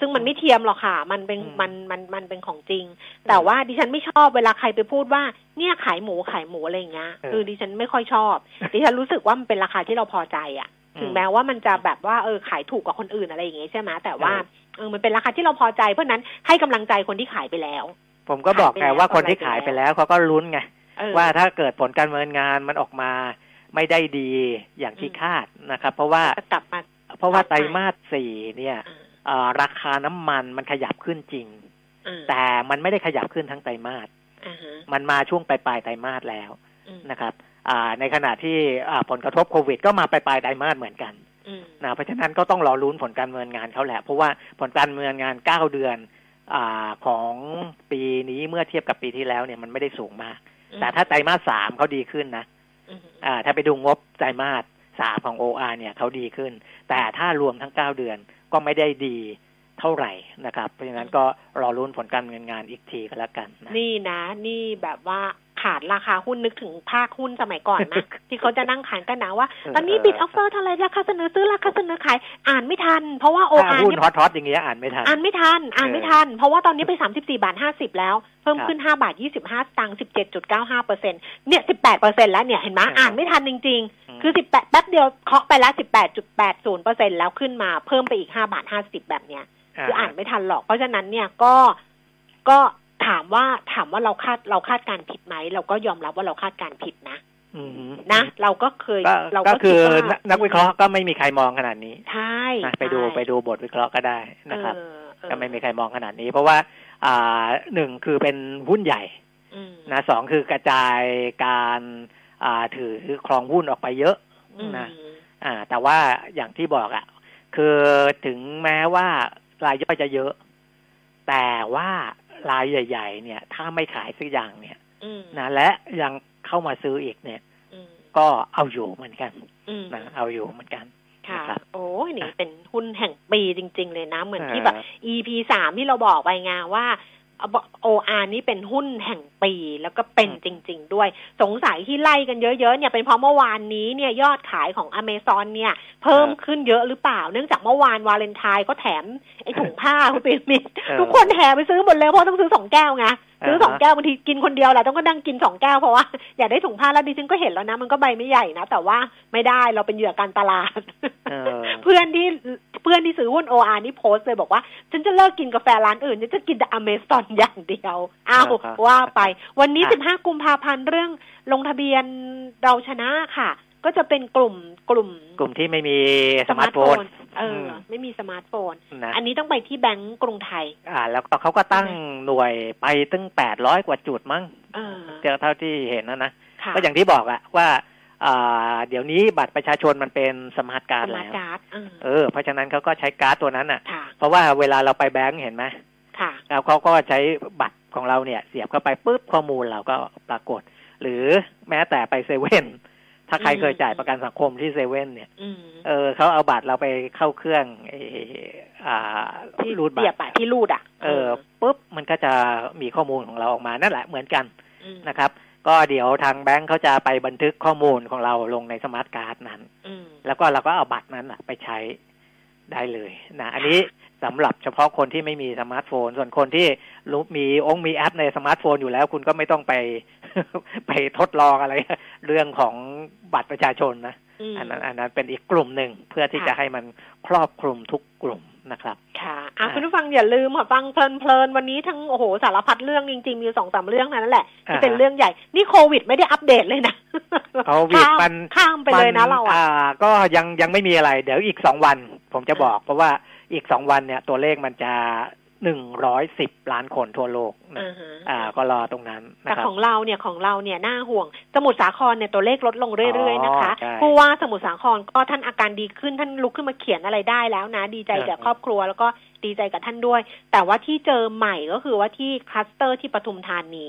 ซึ่งมันไม่เทียมหรอกค่ะมันเป็นของจริงแต่ว่าดิฉันไม่ชอบเวลาใครไปพูดว่าเนี่ยขายหมูอะไรอย่างเงี้ยคือดิฉันไม่ค่อยชอบดิฉันรู้สึกว่ามันเป็นราคาที่เราพอใจอ่ะถึงแม้ว่ามันจะแบบว่าขายถูกกว่าคนอื่นอะไรอย่างเงี้ยใช่ไหมแต่ว่ามันเป็นราคาที่เราพอใจเพราะนั้นให้กำลังใจคนที่ขายไปแล้วผมก็บอกไงว่าคนที่ขายไปแล้วเขาก็ลุ้นไงว่าถ้าเกิดผลการดำเนินงานมันออกมาไม่ได้ดีอย่างที่คาดนะครับเพราะว่าไตรมาสสี่เนี่ยราคาน้ำมันมันขยับขึ้นจริงแต่มันไม่ได้ขยับขึ้นทั้งไตรมาสมันมาช่วงปลายไตรมาสแล้วนะครับในขณะที่ผลกระทบโควิดก็มาปลายไตรมาสเหมือนกันนะเพราะฉะนั้นก็ต้องรอลุ้นผลการดำเนินงานเขาแหละเพราะว่าผลการดำเนินงาน9เดือนของปีนี้เมื่อเทียบกับปีที่แล้วเนี่ยมันไม่ได้สูงมากแต่ถ้าไตรมาส3เขาดีขึ้นนะถ้าไปดูงบไตรมาส3ของ OR เนี่ยเขาดีขึ้นแต่ถ้ารวมทั้ง9เดือนก็ไม่ได้ดีเท่าไหร่นะครับเพราะฉะนั้นก็รอลุ้นผลการดำเนินงานอีกทีก็แล้วกันนี่นะนี่แบบว่าขาดราคาหุ้นนึกถึงภาคหุ้นสมัยก่อนนะที่เขาจะนั่งขายกันนะว่าตอนนี้บิดออฟเฟอร์เท่าไรราคาเสนอซื้อราคาเสนอขายอ่านไม่ทันเพราะว่าโออาร์หุ้นฮอตๆอย่างเงี้ยอ่านไม่ทันเพราะว่าตอนนี้ไป 34.50 แล้วเพิ่มขึ้น5.25 สตางค์ 17.95% เนี่ย 18% แล้วเนี่ยเห็นไหมอ่านไม่ทันจริงๆคือ18แป๊บเดียวเคาะไปแล้ว 18.80% แล้วขึ้นมาเพิ่มไปอีก 5.50 แบบเนี้ยคืออ่านไม่ทันหรอกเพราะฉะนั้นเนี่ยก็ถามว่าเราคาดการผิดไหมเราก็ยอมรับว่าเราคาดการผิดนะนะเราก็คือนักวิเคราะห์ก็ไม่มีใครมองขนาดนี้ใช่ไปดูบทวิเคราะห์ก็ได้นะครับก็ไม่มีใครมองขนาดนี้เพราะว่าหนึ่งคือเป็นหุ้นใหญ่นะสองคือกระจายการถือครองหุ้นออกไปเยอะนะแต่ว่าอย่างที่บอกอ่ะคือถึงแม้ว่ารายย่อยจะเยอะแต่ว่ารายใหญ่ๆเนี่ยถ้าไม่ขายสักอย่างเนี่ยนะและยังเข้ามาซื้ออีกเนี่ยก็เอาอยู่เหมือนกันนะเอาอยู่เหมือนกันค่ะโอ้ยนี่เป็นหุ้นแห่งปีจริงๆเลยนะเหมือนที่แบบ EP 3 ที่เราบอกไปไงว่าOR นี่เป็นหุ้นแห่งปีแล้วก็เป็นจริงๆด้วยสงสัยที่ไล่กันเยอะๆเนี่ยเป็นเพราะเมื่อวานนี้เนี่ยยอดขายของ Amazon เนี่ยเพิ่มขึ้นเยอะหรือเปล่าเนื่องจากเมื่อวานวาเลนไทน์ก็แถมไอ้ถุงผ้าคุณปิยมิตรทุกคนแห่ไปซื้อหมดเลยเพราะต้องซื้อ2แก้วไงซื้อ2แก้วบางทีกินคนเดียวแหละต้องก็นั่งกิน2แก้วเพราะว่าอยากได้ถุงผ้าแล้วดิฉันก็เห็นแล้วนะมันก็ใบไม่ใหญ่นะแต่ว่าไม่ได้เราเป็นเหยื่อการตลาดเพื่อนที่ซื้อหุ้น OR นี่โพสต์เลยบอกว่าฉันจะเลิกกินกาแฟร้านอื่นฉันจะกิน Amazon อย่างเดียวอ้าวว่าไปวันนี้15กุมภาพันธ์เรื่องลงทะเบียนเราชนะค่ะก็จะเป็นกลุ่มที่ไม่มีสมาร์ทโฟนไม่มีสมาร์ทโฟนนะอันนี้ต้องไปที่แบงก์กรุงไทยแล้วเขาก็ตั้งหน่วยไปตั้ง800กว่าจุดมั้งเท่าที่เห็นนะก็อย่างที่บอกอะว่าเดี๋ยวนี้บัตรประชาชนมันเป็นสมาร์ทการ์ดแล้วเพราะฉะนั้นเขาก็ใช้การ์ดตัวนั้นอะเพราะว่าเวลาเราไปแบงก์เห็นไหมแล้วเขาก็ใช้บัตรของเราเนี่ยเสียบเข้าไปปุ๊บข้อมูลเราก็ปรากฏหรือแม้แต่ไปเซเว่นถ้าใครเคยจ่ายประกันสังคมที่เซเว่นเนี่ยเขาเอาบัตรเราไปเข้าเครื่อง ที่รูดบัตรที่รูดอ่ะปุ๊บมันก็จะมีข้อมูลของเราออกมานั่นแหละเหมือนกันนะครับก็เดี๋ยวทางแบงค์เขาจะไปบันทึกข้อมูลของเราลงในสมาร์ทการ์ดนั้นแล้วก็เราก็เอาบัตรนั้นไปใช้ได้เลยนะอันนี้สำหรับเฉพาะคนที่ไม่มีสมาร์ทโฟนส่วนคนที่มีแอปในสมาร์ทโฟนอยู่แล้วคุณก็ไม่ต้องไปทดลองอะไรเรื่องของบัตรประชาชนนะอันนั้นเป็นอีกกลุ่มหนึ่งเพื่อที่จะให้มันครอบคลุมทุกกลุ่มนะครับค่ะคุณผู้ฟังอย่าลืมฟังเพลินๆวันนี้ทั้งโอ้โหสารพัดเรื่องจริงๆมี 2-3 เรื่องนั่นแหละที่เป็นเรื่องใหญ่นี่โควิดไม่ได้อัปเดตเลยนะโควิดมันข้ามไปเลยนะเราก็ยังไม่มีอะไรเดี๋ยวอีก2วันผมจะบอกเพราะว่าอีก2วันเนี่ยตัวเลขมันจะ110ล้านคนทั่วโลกนะก็รอตรงนั้นนะครับแต่ของเราเนี่ยน่าห่วงสมุทรสาครเนี่ยตัวเลขลดลงเรื่อยๆนะคะผู้ว่าสมุทรสาครก็ท่านอาการดีขึ้นท่านลุกขึ้นมาเขียนอะไรได้แล้วนะดีใจกับครอบครัวแล้วก็ดีใจกับท่านด้วยแต่ว่าที่เจอใหม่ก็คือว่าที่คลัสเตอร์ที่ปทุมธานี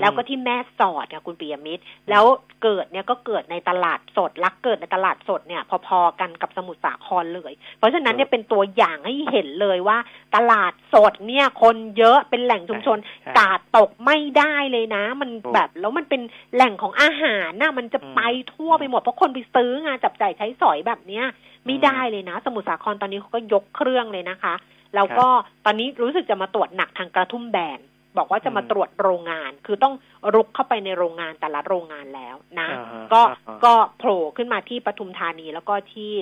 แล้วก็ที่แม่สอดค่ะคุณปิยมิตรแล้วเกิดเนี่ยก็เกิดในตลาดสดลักเกิดในตลาดสดเนี่ยพอๆกันกับสมุทรสาครเลยเพราะฉะนั้นเนี่ยเป็นตัวอย่างให้เห็นเลยว่าตลาดสดเนี่ยคนเยอะเป็นแหล่งชุมชนกาดตกไม่ได้เลยนะมันแบบแล้วมันเป็นแหล่งของอาหารน่ะมันจะไปทั่วไปหมดเพราะคนไปซื้องานจับจ่ายใช้สอยแบบเนี้ยไม่ได้เลยนะสมุทรสาครตอนนี้เขาก็ยกเครื่องเลยนะคะแล้วก็ตอนนี้รู้สึกจะมาตรวจหนักทางกระทุ่มแบนบอกว่าจะมาตรวจโรงงานคือต้องรุกเข้าไปในโรงงานแต่ละโรงงานแล้วนะก็โผล่ขึ้นมาที่ปทุมธานีแล้วก็ที่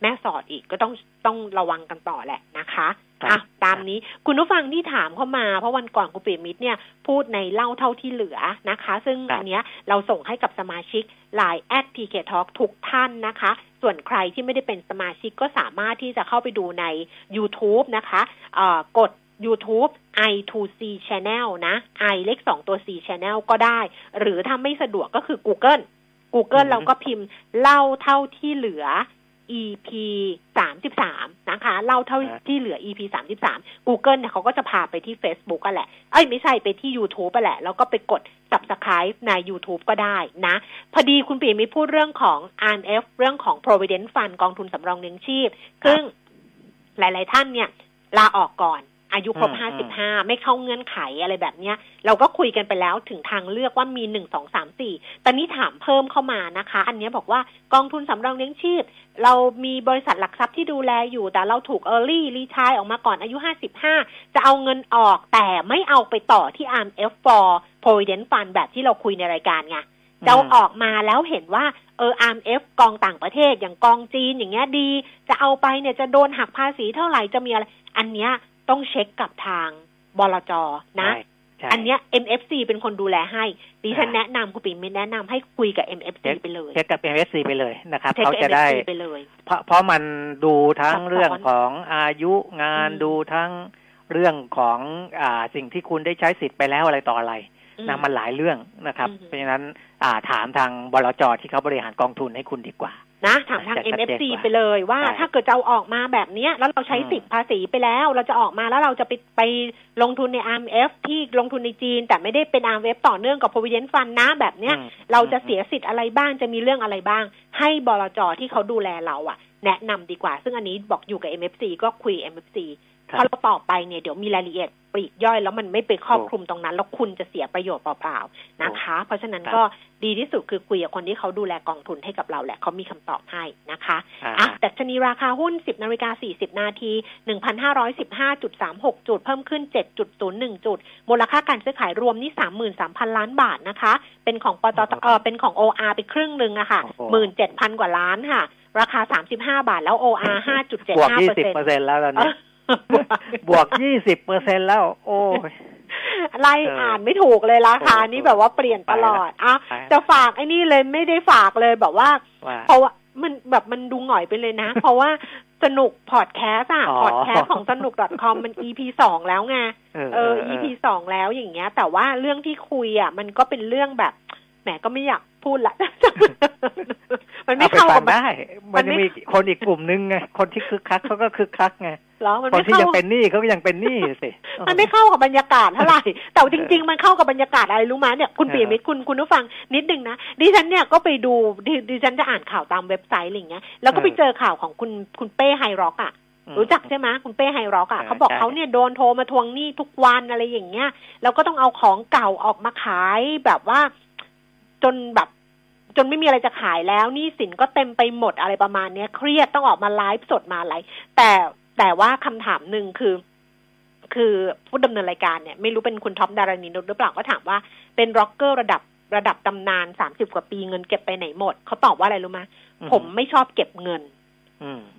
แม่สอดอีกก็ต้องระวังกันต่อแหละนะคะอ่ะตามนี้คุณผู้ฟังที่ถามเข้ามาเพราะวันก่อนคุณปิยมิตรเนี่ยพูดในเล่าเท่าที่เหลือนะคะซึ่งอันเนี้ยเราส่งให้กับสมาชิก LINE @PK-talk ทุกท่านนะคะส่วนใครที่ไม่ได้เป็นสมาชิกก็สามารถที่จะเข้าไปดูใน YouTube นะคะกด YouTube I2C Channel นะ I เลข2ตัว C Channel ก็ได้หรือถ้าไม่สะดวกก็คือ Google เราก็พิมพ์เล่าเท่าที่เหลือEP 33นะคะเล่าเท่าที่เหลือ EP 33 Google เนี่ยเขาก็จะพาไปที่ Facebook ก็แหละไม่ใช่ไปที่ YouTube ก็แหละแล้วก็ไปกด Subscribe ใน YouTube ก็ได้นะพอดีคุณปิยมิตรพูดเรื่องของ RMF เรื่องของ Provident Fund กองทุนสำรองเลี้ยงชีพซึ่งหลายๆท่านเนี่ยลาออกก่อนอายุครบ55ไม่เข้าเงื่อนไขอะไรแบบเนี้ยเราก็คุยกันไปแล้วถึงทางเลือกว่ามี1 2 3 4แต่นี่ถามเพิ่มเข้ามานะคะอันนี้บอกว่ากองทุนสำรองเลี้ยงชีพเรามีบริษัทหลักทรัพย์ที่ดูแลอยู่แต่เราถูก early retire ออกมาก่อนอายุ55จะเอาเงินออกแต่ไม่เอาไปต่อที่ RMF for Provident Fund แบบที่เราคุยในรายการไงเราออกมาแล้วเห็นว่าRMF กองต่างประเทศอย่างกองจีนอย่างเงี้ยดีจะเอาไปเนี่ยจะโดนหักภาษีเท่าไหร่จะมีอะไรอันเนี้ยต้องเช็คกับทางบลจ.นะอันเนี้ย MFC เป็นคนดูแลให้ดิฉันแนะนำคุณปิยมิตรแนะนำให้คุยกับ MFC ไปเลยเช็คกับ MFC ไปเลยนะครับเขาจะได้เพราะมันดูทั้งเรื่องของอายุงานดูทั้งเรื่องของสิ่งที่คุณได้ใช้สิทธิ์ไปแล้วอะไรต่ออะไรนะมันหลายเรื่องนะครับเพราะฉะนั้นถามทางบลจ.ที่เขาบริหารกองทุนให้คุณดีกว่านะถามทาง MFC ไปเลยว่าถ้าเกิดจะออกมาแบบนี้แล้วเราใช้สิทธิภาษีไปแล้วเราจะออกมาแล้วเราจะไปลงทุนใน RMF ที่ลงทุนในจีนแต่ไม่ได้เป็น RMF ต่อเนื่องกับ Provident Fund นะแบบเนี้ยเราจะเสียสิทธิ์อะไรบ้างจะมีเรื่องอะไรบ้างให้บลจ.ที่เขาดูแลเราแนะนำดีกว่าซึ่งอันนี้บอกอยู่กับ MFC ก็คุย MFC พอเราต่อไปเนี่ยเดี๋ยวมีรายละเอียดปลีกย่อยแล้วมันไม่ไปครอบคลุมตรงนั้นแล้วคุณจะเสียประโยชน์เปล่าๆนะคะเพราะฉะนั้นก็ดีที่สุดคือคุยกับคนที่เขาดูแลกองทุนให้กับเราแหละเขามีคำตอบให้นะคะดัชนีราคาหุ้น 10:40 นาที 1,515.36 จุดเพิ่มขึ้น 7.01 จุดมูลค่าการซื้อขายรวมนี่ 33,000 ล้านบาทนะคะเป็นของเป็นของ OR ไปครึ่งนึงอะค่ะ 17,000 กว่าล้านค่ะราคา35 บาทแล้ว OR 5.75% แล้วนะบวก 20% แล้วโอ้ไล่อ่านไม่ถูกเลยราคานี้แบบว่าเปลี่ยนตลอดจะฝากไอ้นี่เลยไม่ได้ฝากเลยแบบว่าเพราะว่ามันแบบมันดูหง่อยไปเลยนะเพราะว่าสนุกพอดแคสต์พอดแคสต์ของสนุก .com มัน EP 2 แล้วไงEP 2 แล้วอย่างเงี้ยแต่ว่าเรื่องที่คุยมันก็เป็นเรื่องแบบแหมก็ไม่อยากพูดละมันไม่เข้ากันได้มันมีคนอีกกลุ่มนึงไงคนที่คึกคักเขาก็คึกคักไงคนที่ยังเป็นหนี้เขาก็ยังเป็นหนี้สิมันไม่เข้ากับบรรยากาศเท่าไหร่แต่จริงๆมันเข้ากับบรรยากาศอะไรรู้มั้ยเนี่ยคุณปิยมิตรคุณผู้ฟังนิดนึงนะดิฉันเนี่ยก็ไปดูดิฉันจะอ่านข่าวตามเว็บไซต์อะไรอย่างเงี้ยแล้วก็ไปเจอข่าวของคุณเป้ไฮร็อก รู้จักใช่ไหมคุณเป้ไฮร็อกอ่ะเขาบอกเขาเนี่ยโดนโทรมาทวงหนี้ทุกวันอะไรอย่างเงี้ยแล้วก็ต้องเอาของเก่าออกมาขายแบบว่าจนแบบจนไม่มีอะไรจะขายแล้วหนี้สินก็เต็มไปหมดอะไรประมาณเนี้ยเครียดต้องออกมาไลฟ์สดมาอะไรแต่ว่าคำถามหนึ่งคือผู้ดำเนินรายการเนี่ยไม่รู้เป็นคุณท็อปดารณีนุชหรือเปล่าก็ถามว่าเป็นร็อกเกอร์ระดับตำนาน30กว่าปีเงินเก็บไปไหนหมดเขาตอบว่าอะไรรู้ไหมผมไม่ชอบเก็บเงิน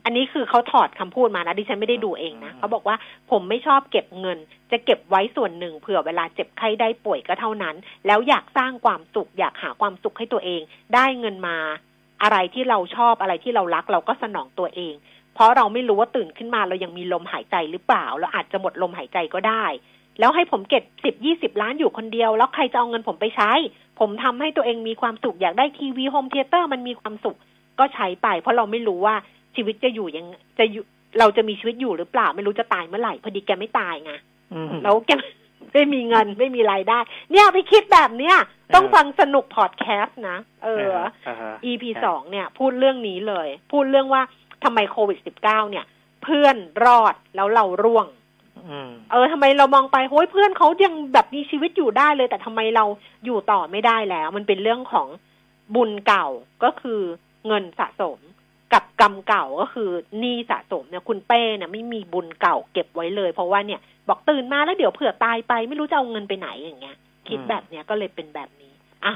อันนี้คือเขาถอดคำพูดมานะดิฉันไม่ได้ดูเองนะเขาบอกว่าผมไม่ชอบเก็บเงินจะเก็บไว้ส่วนหนึ่งเผื่อเวลาเจ็บไข้ได้ป่วยก็เท่านั้นแล้วอยากสร้างความสุขอยากหาความสุขให้ตัวเองได้เงินมาอะไรที่เราชอบอะไรที่เรารักเราก็สนองตัวเองเพราะเราไม่รู้ว่าตื่นขึ้นมาเรายังมีลมหายใจหรือเปล่าเราอาจจะหมดลมหายใจก็ได้แล้วให้ผมเก็บ 10-20 ล้านอยู่คนเดียวแล้วใครจะเอาเงินผมไปใช้ผมทำให้ตัวเองมีความสุขอยากได้ทีวีโฮมเธียเตอร์มันมีความสุขก็ใช้ไปเพราะเราไม่รู้ว่าชีวิตจะอยู่ยังจะอยู่เราจะมีชีวิตอยู่หรือเปล่าไม่รู้จะตายเมื่อไหร่พอดีแกไม่ตายไงแล้วแกไม่มีเงินไม่มีรายได้เนี่ยไปคิดแบบเนี้ยต้องฟังสนุกพอดแคสต์นะEP 2เนี่ยพูดเรื่องนี้เลยพูดเรื่องว่าทำไมโควิด-19เนี่ยเพื่อนรอดแล้วเราร่วงทำไมเรามองไปโห้ยเพื่อนเขายังแบบมีชีวิตอยู่ได้เลยแต่ทำไมเราอยู่ต่อไม่ได้แล้วมันเป็นเรื่องของบุญเก่าก็คือเงินสะสมกับกรรมเก่าก็คือหนี้สะสมเนี่ยคุณเป้เนี่ยไม่มีบุญเก่าเก็บไว้เลยเพราะว่าเนี่ยบอกตื่นมาแล้วเดี๋ยวเผื่อตายไปไม่รู้จะเอาเงินไปไหนอย่างเงี้ยคิดแบบเนี้ยก็เลยเป็นแบบนี้อ่ะ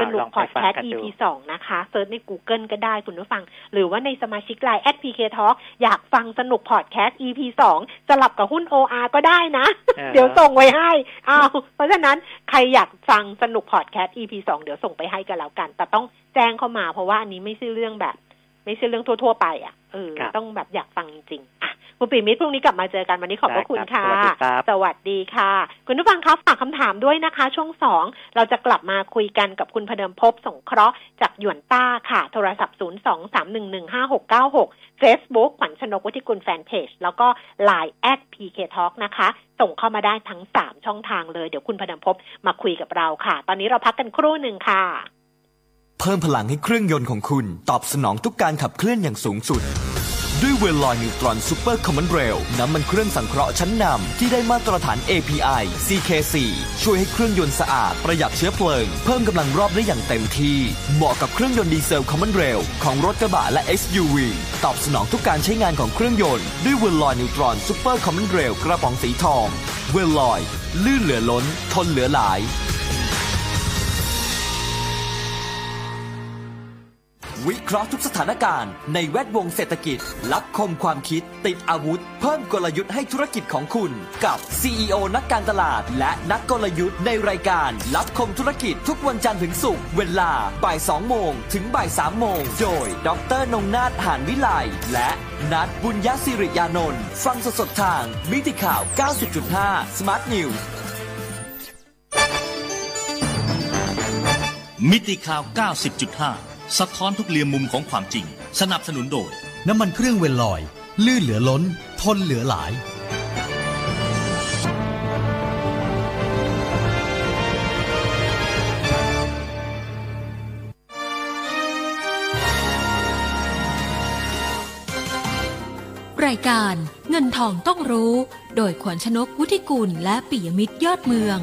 สนุกพอดแคสต์ EP 2นะคะเซิร์ชใน Google ก็ได้คุณผู้ฟังหรือว่าในสมาชิก LINE @PK-talk อยากฟังสนุกพอดแคสต์ EP 2จะหลับกับหุ้น OR ก็ได้นะ เดี๋ยวส่งไว้ให้เพราะฉะนั้นใครอยากฟังสนุกพอดแคสต์ EP 2เดี๋ยวส่งไปให้กันแล้วกันแต่ต้องแจ้งเข้ามาเพราะว่าอันนี้ไม่ใช่เรื่องทั่วๆไปอ่ะต้องแบบอยากฟังจริงๆอ่ะคุณปิ่มมิตรพรุ่งนี้กลับมาเจอกันวันนี้ขอบพระคุณค่ะสวัสดีค่ะคุณผู้ฟังครับฝากคำถามด้วยนะคะช่วง2เราจะกลับมาคุยกันกับคุณพเดิมภพสงเคราะห์จากหยวนต้าค่ะโทรศัพท์ 02-311-5696 Facebook ขวัญชนกวุฒิกุลแฟนเพจแล้วก็ LINE @PKTalk นะคะส่งเข้ามาได้ทั้ง3ช่องทางเลยเดี๋ยวคุณพเดิมภพมาคุยกับเราค่ะตอนนี้เราพักกันครู่นึงค่ะเพิ่มพลังให้เครื่องยนต์ของคุณตอบสนองทุกการขับเคลื่อนอย่างสูงสุดด้วยเวลลอยนิวตรอนซูเปอร์คอมมอนเรลน้ำมันเครื่องสังเคราะห์ชั้นนำที่ได้มาตรฐาน API CKC ช่วยให้เครื่องยนต์สะอาดประหยัดเชื้อเพลิงเพิ่มกำลังรอบได้อย่างเต็มที่เหมาะกับเครื่องยนต์ดีเซลคอมมอนเรลของรถกระบะและ SUV ตอบสนองทุกการใช้งานของเครื่องยนต์ด้วยเวลลอยนิวตรอนซูเปอร์คอมมอนเรลกระป๋องสีทองเวลลอยลื่นเหลือล้นทนเหลือหลายวิเคราะห์ทุกสถานการณ์ในแวดวงเศรษฐกิจลับคมความคิดติดอาวุธเพิ่มกลยุทธ์ให้ธุรกิจของคุณกับ CEO นักการตลาดและนักกลยุทธ์ในรายการลับคมธุรกิจทุกวันจันทร์ถึงศุกร์เวลา 12:00 นถึง 3:00 นโดยดร.นงนาถ หาญวิไลและนัทบุญยศิริยานนท์ฟังสดๆทางมิติข่าว 90.5 Smart News มิติข่าว 90.5สะท้อนทุกเหลี่ยมมุมของความจริงสนับสนุนโดยน้ำมันเครื่องเวลลอยลื่นเหลือล้นทนเหลือหลายรายการเงินทองต้องรู้โดยขวัญชนกวุฒิกุลและปิยมิตรยอดเมือง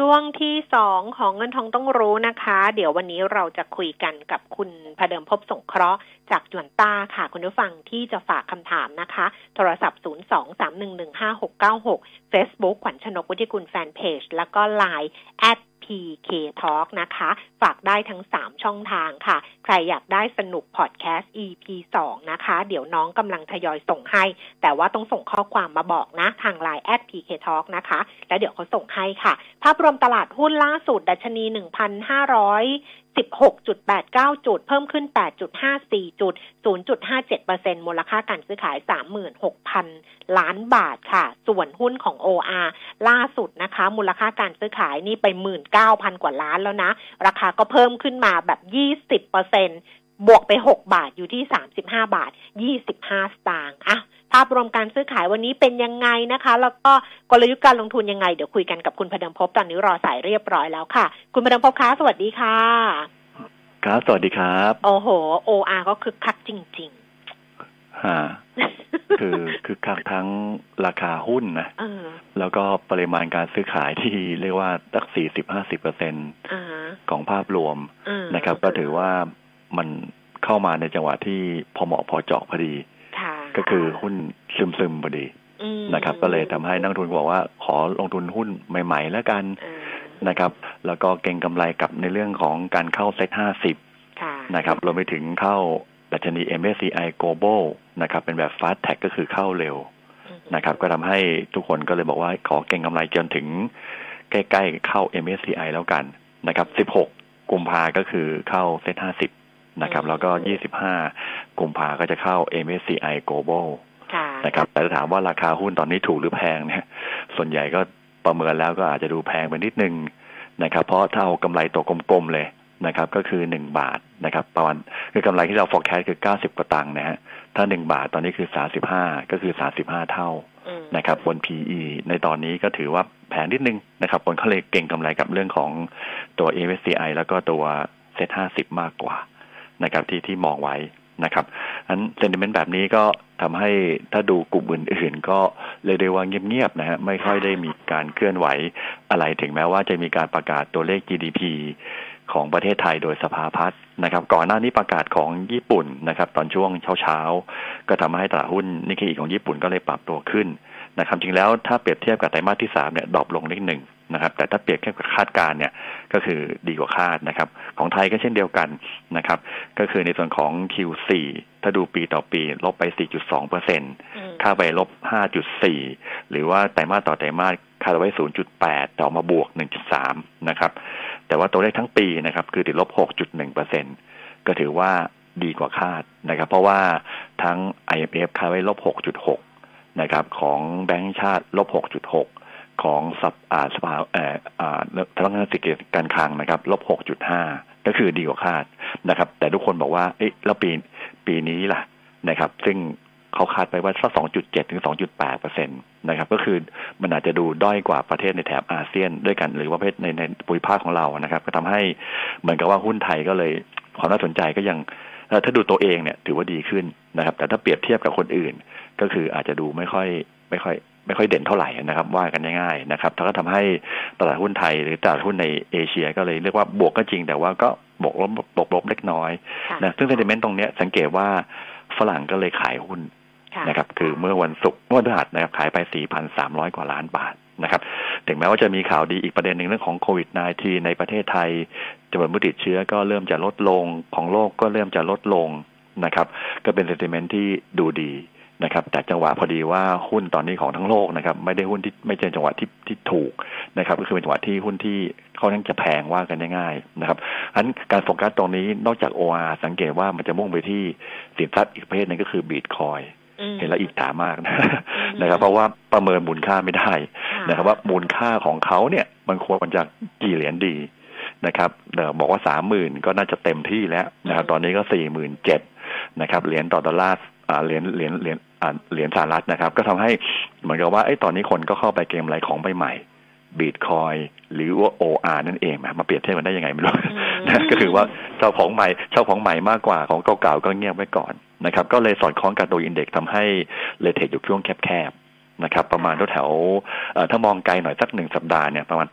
ช่วงที่2ของเงินทองต้องรู้นะคะเดี๋ยววันนี้เราจะคุยกันกับคุณพเดิมภพสงเคราะห์จากจวนต้าค่ะคุณผู้ฟังที่จะฝากคำถามนะคะโทรศัพท์ 02-311-5696 Facebook ขวัญชนกวุฒิกุลแฟนเพจแล้วก็ LINE @PKTalk นะคะฝากได้ทั้ง3ช่องทางค่ะใครอยากได้สนุกพอดแคสต์ EP 2นะคะเดี๋ยวน้องกำลังทยอยส่งให้แต่ว่าต้องส่งข้อความมาบอกนะทาง LINE @PKTalk นะคะแล้วเดี๋ยวเขาส่งให้ค่ะภาพรวมตลาดหุ้นล่าสุดดัชนี 1,516.89 จุดเพิ่มขึ้น 8.54 จุด 0.57% มูลค่าการซื้อขาย 36,000 ล้านบาทค่ะส่วนหุ้นของ OR ล่าสุดนะคะมูลค่าการซื้อขายนี่ไป 19,000 กว่าล้านแล้วนะราคาก็เพิ่มขึ้นมาแบบ 20% บวกไป6บาทอยู่ที่35.25 บาทอ่ะ ภาพรวมการซื้อขายวันนี้เป็นยังไงนะคะแล้วก็กลยุทธ์การลงทุนยังไงเดี๋ยวคุยกันกับคุณพดัมภพตอนนี้รอสายเรียบร้อยแล้วค่ะคุณพดัมภพคะสวัสดีค่ะครับสวัสดีครับโอ้โห OR ก็คึกคักจริงๆฮะ คือคักทั้งราคาหุ้นนะแล้วก็ปริมาณการซื้อขายที่เรียกว่าสัก 40-50% ของภาพรวมนะครับก็ถือว่ามันเข้ามาในจังหวะที่พอเหมาะพอเจาะพอดีก็คือหุ้นซึมๆพอดีนะครับก็เลยทำให้นักลงทุนบอกว่าขอลงทุนหุ้นใหม่ๆแล้วกันนะครับแล้วก็เก็งกำไรกับในเรื่องของการเข้า SET50 นะครับรวมไปถึงเข้าดัชนี MSCI Global นะครับเป็นแบบ Fast Track ก็คือเข้าเร็วนะครับก็ทำให้ทุกคนก็เลยบอกว่าขอเก็งกำไรจนถึงใกล้ๆเข้า MSCI แล้วกันนะครับ16กุมภาก็คือเข้า SET50 นะครับแล้วก็25กุมภาก็จะเข้า MSCI Global นะครับแต่ถามว่าราคาหุ้นตอนนี้ถูกหรือแพงเนี่ยส่วนใหญ่ก็ประเมินแล้วก็อาจจะดูแพงไปนิดนึงนะครับเพราะถ้าเอากำไรตัวกลมๆเลยนะครับก็คือ1บาทนะครับประมาณคือกำไรที่เรา forecast คือ90กว่าตังค์นะฮะถ้า1บาทตอนนี้คือ35ก็คือ35เท่านะครับบน PE ในตอนนี้ก็ถือว่าแพงนิดนึงนะครับคนเขาเลยเก่งกำไรกับเรื่องของตัว MSCI แล้วก็ตัว SET50 มากกว่านะครับที่มองไว้นะครับงั้น sentiment แบบนี้ก็ทำให้ถ้าดูกลุ่มอื่นๆก็เลยได้ว่าเงียบๆนะฮะไม่ค่อยได้มีการเคลื่อนไหวอะไรถึงแม้ว่าจะมีการประกาศตัวเลข GDP ของประเทศไทยโดยสภาพัฒน์นะครับก่อนหน้านี้ประกาศของญี่ปุ่นนะครับตอนช่วงเช้าๆก็ทำให้ตลาดหุ้นนิเคอิของญี่ปุ่นก็เลยปรับตัวขึ้นนะครับจริงแล้วถ้าเปรียบเทียบกับไตรมาสที่3เนี่ยดรอปลงนิดนึงนะครับแต่ถ้าเปรียบเทียบกับคาดการณ์เนี่ยก็คือดีกว่าคาดนะครับของไทยก็เช่นเดียวกันนะครับก็คือในส่วนของ Q4 ถ้าดูปีต่อปีลบไป 4.2% ค่าไปลบ 5.4 หรือว่าไตรมาสต่อไตรมาสคาดไว้ 0.8 แต่ออกมาบวก 1.3 นะครับแต่ว่าตัวเลขทั้งปีนะครับคือติดลบ 6.1% ก็ถือว่าดีกว่าคาดนะครับเพราะว่าทั้ง IMF คาดไว้ลบ 6.6 นะครับของแบงก์ชาติลบ 6.6ของสภาธนาคารเศรษฐกิจการคลังนะครับลบ 6.5 ก็คือดีกว่าคาดนะครับแต่ทุกคนบอกว่าเอ๊ะแล้วปีนี้ล่ะนะครับซึ่งเขาคาดไปว่าสัก 2.7 ถึง 2.8% นะครับก็คือมันอาจจะดูด้อยกว่าประเทศในแถบอาเซียนด้วยกันหรือว่าประเทศในภูมิภาคของเรานะครับก็ทำให้เหมือนกับว่าหุ้นไทยก็เลยความน่าสนใจก็ยังถ้าดูตัวเองเนี่ยถือว่าดีขึ้นนะครับแต่ถ้าเปรียบเทียบกับคนอื่นก็คืออาจจะดูไม่ค่อยเด่นเท่าไหร่นะครับว่ากันง่ายๆนะครับแล้วก็ทำให้ตลาดหุ้นไทยหรือตลาดหุ้นในเอเชียก็เลยเรียกว่าบวกก็จริงแต่ว่าก็บวกลบเล็กน้อยนะซึ่งเซนติเมนต์ตรงนี้สังเกตว่าฝรั่งก็เลยขายหุ้นนะครับคือเมื่อวันศุกร์วันพฤหัสนะครับขายไป 4,300 กว่าล้านบาทนะครับถึงแม้ว่าจะมีข่าวดีอีกประเด็นหนึ่งเรื่องของโควิด -19 ในประเทศไทยจำนวนผู้ติดเชื้อก็เริ่มจะลดลงของโลกก็เริ่มจะลดลงนะครับก็เป็นเซนติเมนต์ที่ดูดีนะครับแต่จังหวะพอดีว่าหุ้นตอนนี้ของทั้งโลกนะครับไม่ได้หุ้นที่ไม่ใช่จังหวะที่ถูกนะครับก็คือเป็นจังหวะที่หุ้นที่เขาทั้งจะแพงว่ากันง่ายๆนะครับอันการโฟกัสตรงนี้นอกจาก OR สังเกตว่ามันจะมุ่งไปที่สินทรัพย์อีกประเภทนึงก็คือ Bitcoin เห็นแล้วอิจฉามากนะครับเพราะว่าประเมินมูลค่าไม่ได้นะครับว่ามูลค่าของเขาเนี่ยมันควรจะกี่เหรียญดีนะครับบอกว่า 30,000 ก็น่าจะเต็มที่แล้วนะครับตอนนี้ก็ 47,000 นะครับเหรียญต่อดอลลาร์เหรียญสหรัฐนะครับก็ทำให้เหมือนกับว่าไอ้ตอนนี้คนก็เข้าไปเกมอะไรของใหม่ๆ Bitcoin หรือว่า OR นั่นเองมาเปรียบเทียบมันได้ยังไงไม่รู้ ก็คือว่าเจ้าของใหม่มากกว่าของเก่าๆก็เงียบไว้ก่อนนะครับก็เลยสอดคล้องกับตัวอินเด็กซ์ทำให้เลทเทจอยู่ช่วงแคบๆนะครับประมาณแถวถ้ามองไกลหน่อยสัก1สัปดาห์เนี่ยประมาณ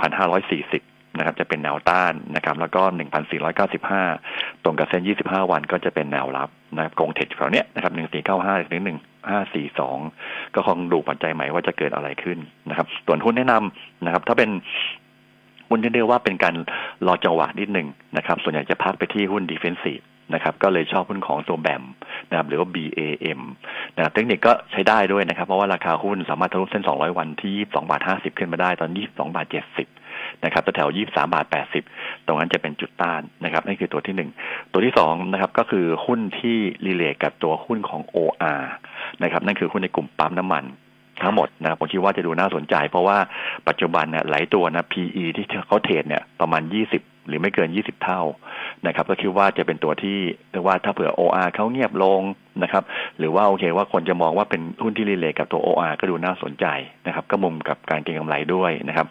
1,540นะครับจะเป็นแนวต้านนะครับแล้วก็ 1,495 ตรงกับเส้น25วันก็จะเป็นแนวรับนะครับกงเทรดแถวเนี้ยนะครับ1495ถึง1542ก็คงดูปัจจัยใหม่ว่าจะเกิดอะไรขึ้นนะครับส่วนหุ้นแนะนำนะครับถ้าเป็นหุ้นที่เรียกว่าเป็นการรอจังหวะนิดนึงนะครับส่วนใหญ่จะพักไปที่หุ้น Defensive นะครับก็เลยชอบหุ้นของตัว BAM นะครับหรือว่า BAM นะครับเทคนิคก็ใช้ได้ด้วยนะครับเพราะว่าราคาหุ้นสามารถทะลุเส้น200วันที่22.50 ขึ้นมาได้ตอน22.70นะครับแถว 23.80 ตรงนั้นจะเป็นจุดต้านนะครับนั่นคือตัวที่1ตัวที่2นะครับก็คือหุ้นที่รีเลทกับตัวหุ้นของ OR นะครับนั่นคือหุ้นในกลุ่มปั๊มน้ำมันทั้งหมดนะผมคิดว่าจะดูน่าสนใจเพราะว่าปัจจุบันเนี่ยหลายตัวนะ PE ที่เขาเทรดเนี่ยประมาณ 20 หรือไม่เกิน20เท่านะครับก็คิดว่าจะเป็นตัวที่เรียกว่าถ้าเผื่อ OR เขาเงียบลงนะครับหรือว่าโอเคว่าคนจะมองว่าเป็นหุ้นที่รีเลทกับตัว OR ก็ดูน่าสนใจนะครับก็มุมกับการเก็งกำไรด้วยนะครับ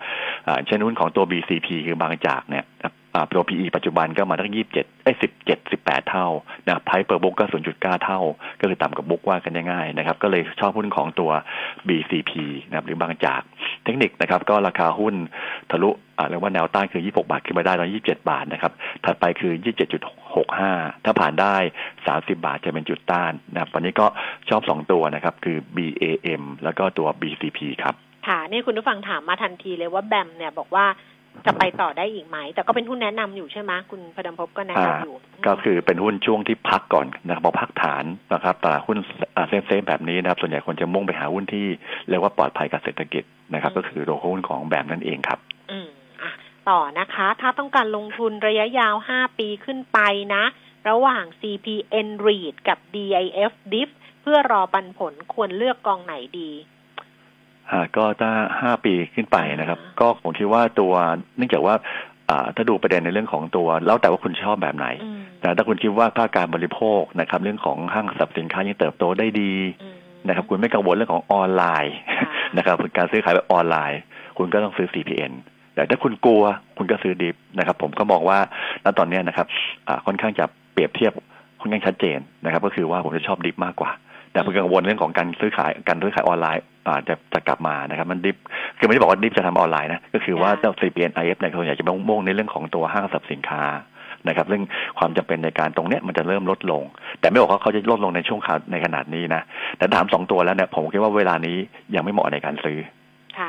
เช่นหุ้นของตัว BCP คือบางจากเนี่ยตัว PE ปัจจุบันก็มาตั้ง17 18เท่านะ Price per book ก็ 0.9 เท่าก็คือต่ำกับ book ว่ากันง่ายๆนะครับก็เลยชอบหุ้นของตัว BCP นะครับหรือบางจากเทคนิคนะครับก็ราคาหุ้นทะลุเรียกว่าแนวต้านคือ26บาทขึ้นมาได้ตอน27บาทนะครับถัดไปคือ 27.65 ถ้าผ่านได้30บาทจะเป็นจุดต้านนะครับวันนี้ก็ชอบ2ตัวนะครับคือ BAM แล้วก็ตัว BCP ครับค่ะนี่คุณผู้ฟังถามมาทันทีเลยว่า BAM เนี่ยบอกว่าจะไปต่อได้อีกไหมแต่ก็เป็นหุ้นแนะนำอยู่ใช่ไหมคุณพดลภพก็แนะนำอยู่ก็คือเป็นหุ้นช่วงที่พักก่อนนะครับพอพักฐานนะครับตลาดหุ้นเซฟแบบนี้นะครับส่วนใหญ่คนจะมุ่งไปหาหุ้นที่เรียกว่าปลอดภัยกับเศรษฐกิจนะครับก็คือโลหุ้นของแบมนั่นเองครับต่อนะคะถ้าต้องการลงทุนระยะยาว5ปีขึ้นไปนะระหว่าง CPN REIT กับ DIF DIF เพื่อรอปันผลควรเลือกกองไหนดีก็ถ้า5ปีขึ้นไปนะครับก็ผมคิดว่าตัวเนื่องจากว่าถ้าดูประเด็นในเรื่องของตัวแล้วแต่ว่าคุณชอบแบบไหนนะถ้าคุณคิดว่าภาคการบริโภคนะครับเรื่องของห้างสรรพสินค้ายังเติบโตได้ดีนะครับคุณไม่กังวลเรื่องของออนไลน์นะครับการซื้อขายแบบออนไลน์คุณก็ต้องซื้อ CPN แต่ถ้าคุณกลัวคุณก็ซื้อดิฟนะครับผมก็มองว่าณตอนนี้นะครับค่อนข้างจะเปรียบเทียบค่อนข้างชัดเจนนะครับก็คือว่าผมจะชอบดิฟมากกว่าแต่ผมกังวลเรื่องของการซื้อขายออนไลน์จะกลับมานะครับมันดิฟคือไม่ได้บอกว่าดิฟจะทำออนไลน์นะก็คือว่าเจ้า CPN IF ในส่วนใหญ่จะมุ่งในเรื่องของตัวห้างสรรพสินค้านะครับซึ่งความจำเป็นในการตรงเนี้ยมันจะเริ่มลดลงแต่ไม่บอกว่าเขาจะลดลงในช่วงในขนาดนี้นะแต่ถาม2ตัวแล้วเนี่ยผมคิดว่าเวลานี้ยังไม่เหมาะในการซื้อ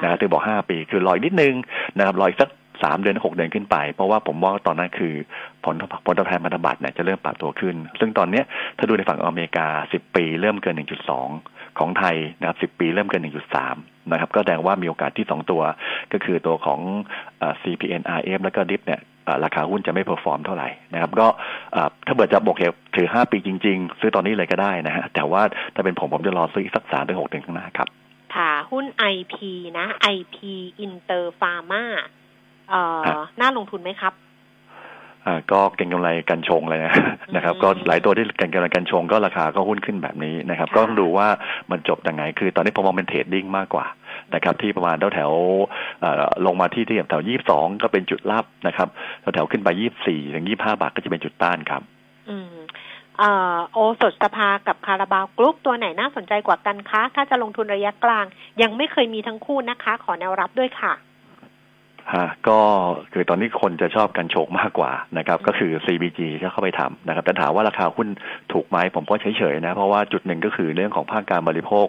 นะครับที่บอก5ปีคือรออีกนิดนึงนะครับรออีกสัก3เดือน6เดือนขึ้นไปเพราะว่าผมว่าตอนนั้นคือผลตอบแทนพันธบัตรเนี่ยจะเริ่มปรับตัวขึ้นซึ่งตอนนี้ถ้าดูในฝั่งอเมริกา10ปีเริ่มเกิน 1.2 ของไทยนะครับ10ปีเริ่มเกิน 1.3 นะครับก็แสดงว่ามีโอกาสที่2ตัวก็คือตัวของ CPNRF แล้วก็ DIF เนี่ยราคาหุ้นจะไม่เพอร์ฟอร์มเท่าไหร่นะครับก็ถ้าเกิดจะบอกเหตุถือ5ปีจริงๆซื้อตอนนี้เลยก็ได้นะฮะแต่ว่าถ้าเป็นผมจะรอซื้ออีกสัก 3-6 เดือนข้างหน้าครับค่ะหุ้น IP นะ IP Interpharmaน่าลงทุนไหมครับก็เก็งกำไรกันชงเลยนะ นะครับก็หลายตัวที่เก็งกำไรกันชงก็ราคาก็หุ้นขึ้นแบบนี้นะครับก็ต้องดูว่ามันจบยังไงคือตอนนี้ผมมองเป็นเทรดดิ้งมากกว่านะครับที่ประมาณแถวลงมาที่แถว22ก็เป็นจุดรับนะครับแถวขึ้นไป24ถึง25บาทก็จะเป็นจุดต้านครับโอสถสภากับคาราบาวกรุ๊ปตัวไหนน่าสนใจกว่ากันคะถ้าจะลงทุนระยะกลางยังไม่เคยมีทั้งคู่นะคะขอแนวรับด้วยค่ะก็คือตอนนี้คนจะชอบกันโชคมากกว่านะครับก็คือ CBG ก็เข้าไปทำนะครับแต่ถามว่าราคาหุ้นถูกไหมผมก็เฉยๆนะเพราะว่าจุดหนึ่งก็คือเรื่องของภาคการบริโภค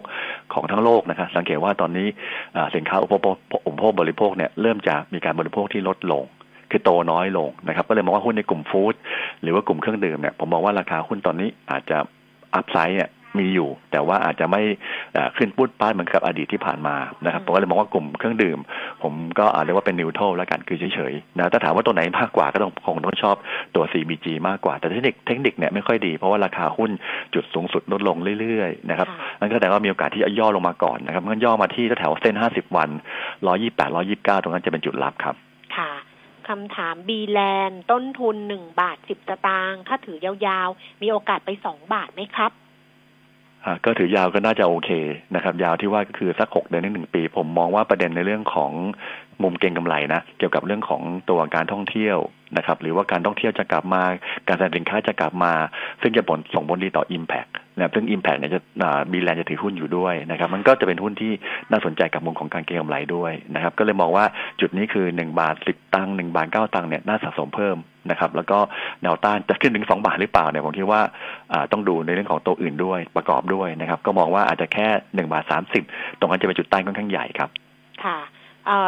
ของทั้งโลกนะครับสังเกตว่าตอนนี้สินค้าอุปโภคบริโภคเนี่ยเริ่มจะมีการบริโภคที่ลดลงคือโตน้อยลงนะครับก็เลยมองว่าหุ้นในกลุ่มฟู้ดหรือว่ากลุ่มเครื่องดื่มเนี่ยผมมองว่าราคาหุ้นตอนนี้อาจจะอัพไซด์เนี่ยมีอยู่แต่ว่าอาจจะไม่ขึ้นปุ๊ดป้านเหมือนกับอดีตที่ผ่านมานะครับผมก็เลยมองว่ากลุ่มเครื่องดื่มผมก็เรียกว่าเป็นนิวโทรแล้วกันคือเฉยๆนะถ้าถามว่าตัวไหนมากกว่าก็คงต้องชอบตัว CBG มากกว่าแต่เทคนิคเนี่ยไม่ค่อยดีเพราะว่าราคาหุ้นจุดสูงสุดลดลงเรื่อยๆนะครับนั่นก็แสดงว่ามีโอกาสที่จะย่อลงมาก่อนนะครับงั้นย่อมาที่แถวเส้น50วัน128 129ตรงนั้นจะเป็นจุดรับครับค่ะคำถาม B Land ต้นทุน1บาท10สตางค์ถ้าถือยาวๆมีโอกาสไป2บาทมั้ยครับก็ถือยาวก็น่าจะโอเคนะครับยาวที่ว่าก็คือสัก6เดือนถึง1ปีผมมองว่าประเด็นในเรื่องของมุมเก็งกำไรนะเกี่ยวกับเรื่องของตัวการท่องเที่ยวนะครับหรือว่าการท่องเที่ยวจะกลับมาการสินค้าจะกลับมาซึ่งจะส่งผลดีต่อ Impact นะครับซึ่ง Impact เนี่ยจะมีแรงจะถือหุ้นอยู่ด้วยนะครับมันก็จะเป็นหุ้นที่น่าสนใจกับมุมของการเก็งกำไรด้วยนะครับก็เลยมองว่าจุดนี้คือ1บาท10ตังค์1บาท9ตังค์เนี่ยน่าสะสมเพิ่มนะครับแล้วก็แนวต้านจะขึ้นถึง2บาทหรือเปล่าเนี่ยผมคิดว่าต้องดูในเรื่องของตัวอื่นด้วยประกอบด้วยนะครับก็มองว่าอาจจะแค่1บาท30ตรงนั้นจะเป็นจุดต้านค่อนข้างใหญ่ครับค่ะ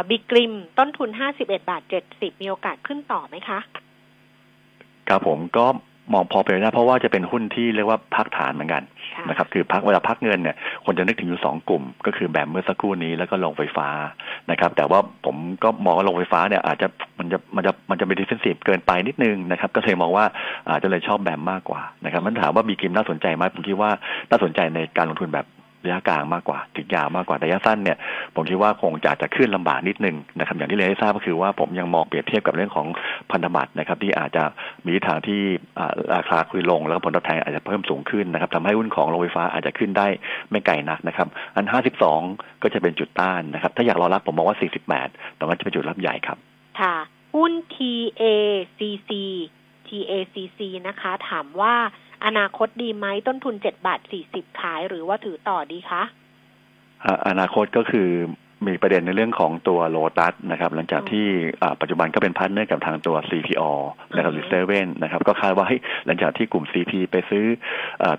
บิ๊กกริมต้นทุน51.70 บาทมีโอกาสขึ้นต่อไหมคะครับผมก็มองพอไปนะเพราะว่าจะเป็นหุ้นที่เรียกว่าพักฐานเหมือนกันนะครับคือพักเวลาพักเงินเนี่ยคนจะนึกถึงอยู่2กลุ่มก็คือแบบเมื่อสักครู่นี้แล้วก็โรงไฟฟ้านะครับแต่ว่าผมก็มองว่าโรงไฟฟ้าเนี่ยอาจจะมันจะเป็นดิเฟนซีฟเกินไปนิดนึงนะครับก็เลยมองว่าอาจจะเลยชอบแบบมากกว่านะครับมันถามว่าบิ๊กกริมน่าสนใจไหมผมคิดว่าน่าสนใจในการลงทุนแบบ ระยะกลางมากกว่าถึงยาวมากกว่าระยะสั้นเนี่ยผมคิดว่าคงจะขึ้นลำบากนิดนึงนะครับอย่างที่เรียนให้ทราบก็คือว่าผมยังมองเปรียบเทียบกับเรื่องของพันธบัตรนะครับที่อาจจะมีทางที่ราคาคุยลงแล้วผลตอบแทนอาจจะเพิ่มสูงขึ้นนะครับทำให้หุ้นของโรงไฟฟ้าอาจจะขึ้นได้ไม่ไกลนักนะครับอัน52ก็จะเป็นจุดต้านนะครับถ้าอยากรอรับผมมองว่า48แต่ว่าจะเป็นจุดรับใหญ่ครับค่ะหุ้น TACC นะคะถามว่าอนาคตดีไหมต้นทุน7.40 บาทขายหรือว่าถือต่อดีคะอนาคตก็คือมีประเด็นในเรื่องของตัวโลตัสนะครับหลังจากที่ปัจจุบันก็เป็นพาร์ทเนอร์กับทางตัว CPO นะครับหรือ7นะครับก็คาดว่าหลังจากที่กลุ่ม CP ไปซื้อ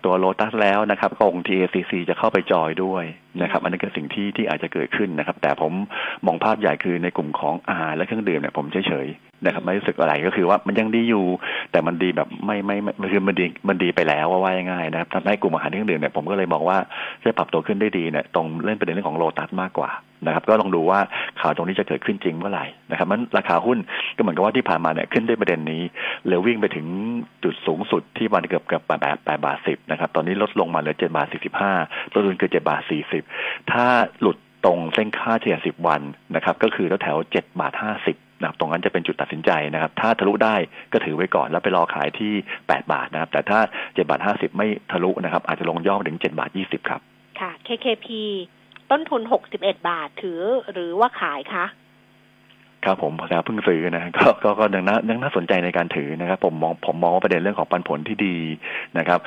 ตัวโลตัสแล้วนะครับก็คง TACC จะเข้าไปจอยด้วยนะครับอันนี้คือสิ่งที่อาจจะเกิดขึ้นนะครับแต่ผมมองภาพใหญ่คือในกลุ่มของอาหารและเครื่องดื่มเนี่ยผมเฉยๆนะครับไม่รู้สึกอะไรก็คือว่ามันยังดีอยู่แต่มันดีแบบไม่คือมันดีไปแล้วว่าง่ายๆนะครับทำให้กลุ่มอาหารเครื่องดื่มเนี่ยผมก็เลยมองว่าจะปรับตัวขึ้นได้ดีเนี่ยตรงเล่นประเด็นเรื่องของโลตัสมากกว่านะครับก็ลองดูว่าข่าวตรงนี้จะเกิดขึ้นจริงเมื่อไหร่นะครับมันราคาหุ้นก็เหมือนกับว่าที่ผ่านมาเนี่ยขึ้นได้ประเด็นนี้แล้ววิ่งไปถึงจุดสูงสุดที่มันเกือบ8.10 บาทนะครับตอนนี้ลดลงมาเหลือ7.45 บาทต้นทุนคือ7.40 บาทถ้าหลุดตรงเส้นค่าเฉลี่ย10วันนะครับก็คือแถว7.50 บาทนะครับตรงนั้นจะเป็นจุดตัดสินใจนะครับถ้าทะลุได้ก็ถือไว้ก่อนแล้วไปรอขายที่8 บาทนะครับแต่ถ้า7.50 บาทไม่ทะลุนะครับอาจจะลงย่อถึง7.20 บาทครับค่ะ KKP ต้นทุน61 บาทถือหรือว่าขายคะครับผมแต่เพิ่งซื้อนะก็ยังน่าสนใจในการถือนะครับผมมองว่าประเด็นเรื่องของปันผลที่ดีนะครับ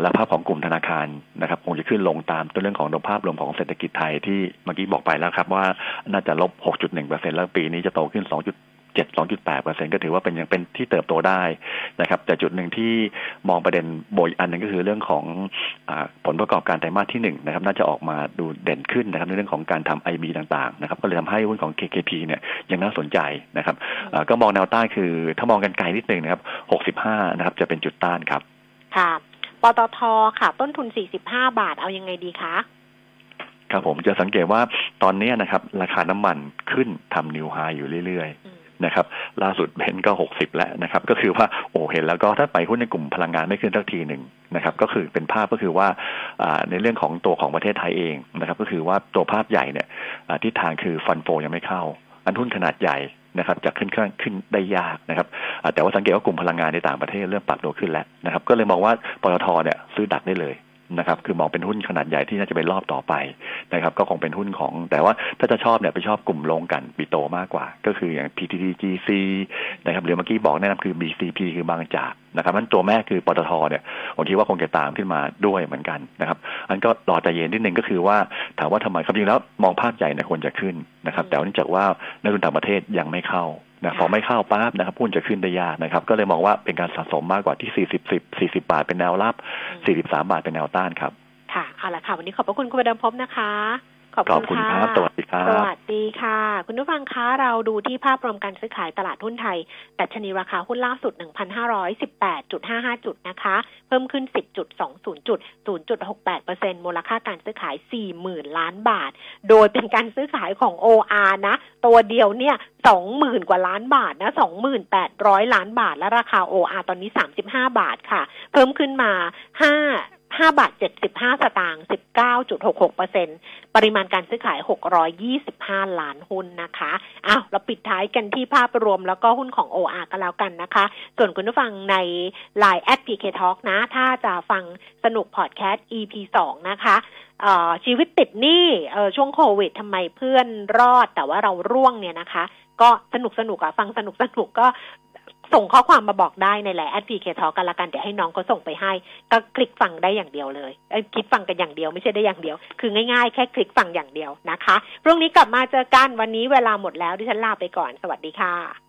และภาพของกลุ่มธนาคารนะครับคงจะขึ้นลงตามตัวเรื่องของภาพรวมของเศรษฐกิจไทยที่เมื่อกี้บอกไปแล้วครับว่าน่าจะลบ 6.1% แล้วปีนี้จะโตขึ้น 2.8% ก็ถือว่าเป็นยังเป็นที่เติบโตได้นะครับแต่จุดหนึ่งที่มองประเด็นโบยอันนึงก็คือเรื่องของผลประกอบการไตรมาสที่1นะครับน่าจะออกมาดูเด่นขึ้นนะครับในเรื่องของการทำ IP ต่างๆนะครับก็เลยทำให้หุ้นของ KKP เนี่ยยังน่าสนใจนะครับก็มองแนวต้านคือถ้ามองกันไกลนิดนึงนะครับ65นะครับจะเป็นจุดต้านครับค่ะปตท.ค่ะต้นทุน45 บาทเอายังไงดีคะครับผมจะสังเกตว่าตอนนี้นะครับราคาน้ำมันขึ้นทำนิวไฮอยู่เรื่อยนะครับล่าสุดเบนซ์ก็60แล้วนะครับก็คือว่าโอ้เห็นแล้วก็ถ้าไปหุ้นในกลุ่มพลังงานไม่ขึ้นสักทีหนึ่งนะครับก็คือเป็นภาพก็คือว่าในเรื่องของตัวของประเทศไทยเองนะครับก็คือว่าตัวภาพใหญ่เนี่ยทิศทางคือฟันโฟยังไม่เข้าอันหุ้นขนาดใหญ่นะครับจะขึ้นได้ยากนะครับแต่ว่าสังเกตว่ากลุ่มพลังงานในต่างประเทศเริ่มปรับตัวขึ้นแล้วนะครับก็เลยมองว่าปตท.เนี่ยซื้อดักได้เลยนะครับคือมองเป็นหุ้นขนาดใหญ่ที่น่าจะเป็นรอบต่อไปนะครับก็คงเป็นหุ้นของแต่ว่าถ้าจะชอบเนี่ยไปชอบกลุ่มโรงกลั่นปิโตรมากกว่าก็คืออย่าง PTTGC นะครับหรือเมื่อกี้บอกแนะนำคือ BCP คือบางจากนะครับนั้นตัวแม่คือปตท.เนี่ยผมคิดว่าคงจะตามขึ้นมาด้วยเหมือนกันนะครับอันก็รอใจเย็นนิดนึงก็คือว่าถามว่าทำไมครับจริงแล้วมองภาพใหญ่เนี่ยควรจะขึ้นนะครับแต่เนื่องจากว่านักลงทุนต่างประเทศยังไม่เข้านะพอไม่เข้าปั๊บนะครับหุ้นจะขึ้นได้ยากนะครับก็เลยมองว่าเป็นการสะสมมากกว่าที่40 บาทเป็นแนวรับ43 บาทเป็นแนวต้านครับค่ะเอาล่ะค่ะวันนี้ขอบพระคุณคุณประดมพบนะคะขอบคุณครับสวัสดีครับสวัสดีค่ะคุณผู้ฟังคะเราดูที่ภาพรวมการซื้อขายตลาดหุ้นไทยดัชนีราคาหุ้นล่าสุด 1,518.55 จุดนะคะเพิ่มขึ้น 10.20 จุด 0.68% มูลค่าการซื้อขาย 40,000 ล้านบาทโดยเป็นการซื้อขายของ OR นะตัวเดียวเนี่ย 20,000 กว่าล้านบาทนะ 2,800 ล้านบาทและราคา OR ตอนนี้ 35 บาทค่ะเพิ่มขึ้นมา5.75 บาท 19.66% ปริมาณการซื้อขาย625ล้านหุ้นนะคะอ้าวเราปิดท้ายกันที่ภาพรวมแล้วก็หุ้นของ OR กันแล้วกันนะคะส่วนคุณผู้ฟังใน LINE @PK-talk นะถ้าจะฟังสนุกพอดแคสต์ EP 2 นะคะชีวิตติดหนี้ช่วงโควิดทำไมเพื่อนรอดแต่ว่าเราร่วงเนี่ยนะคะก็สนุกอ่ะฟังสนุกก็ส่งข้อความมาบอกได้ในไลน์ @pk-talk กันละกันเดี๋ยวให้น้องเขาส่งไปให้ก็คลิกฟังได้อย่างเดียวเลยคลิกฟังกันอย่างเดียวไม่ใช่ได้อย่างเดียวคือง่ายๆแค่คลิกฟังอย่างเดียวนะคะพรุ่งนี้กลับมาเจอกันวันนี้เวลาหมดแล้วดิฉันลาไปก่อนสวัสดีค่ะ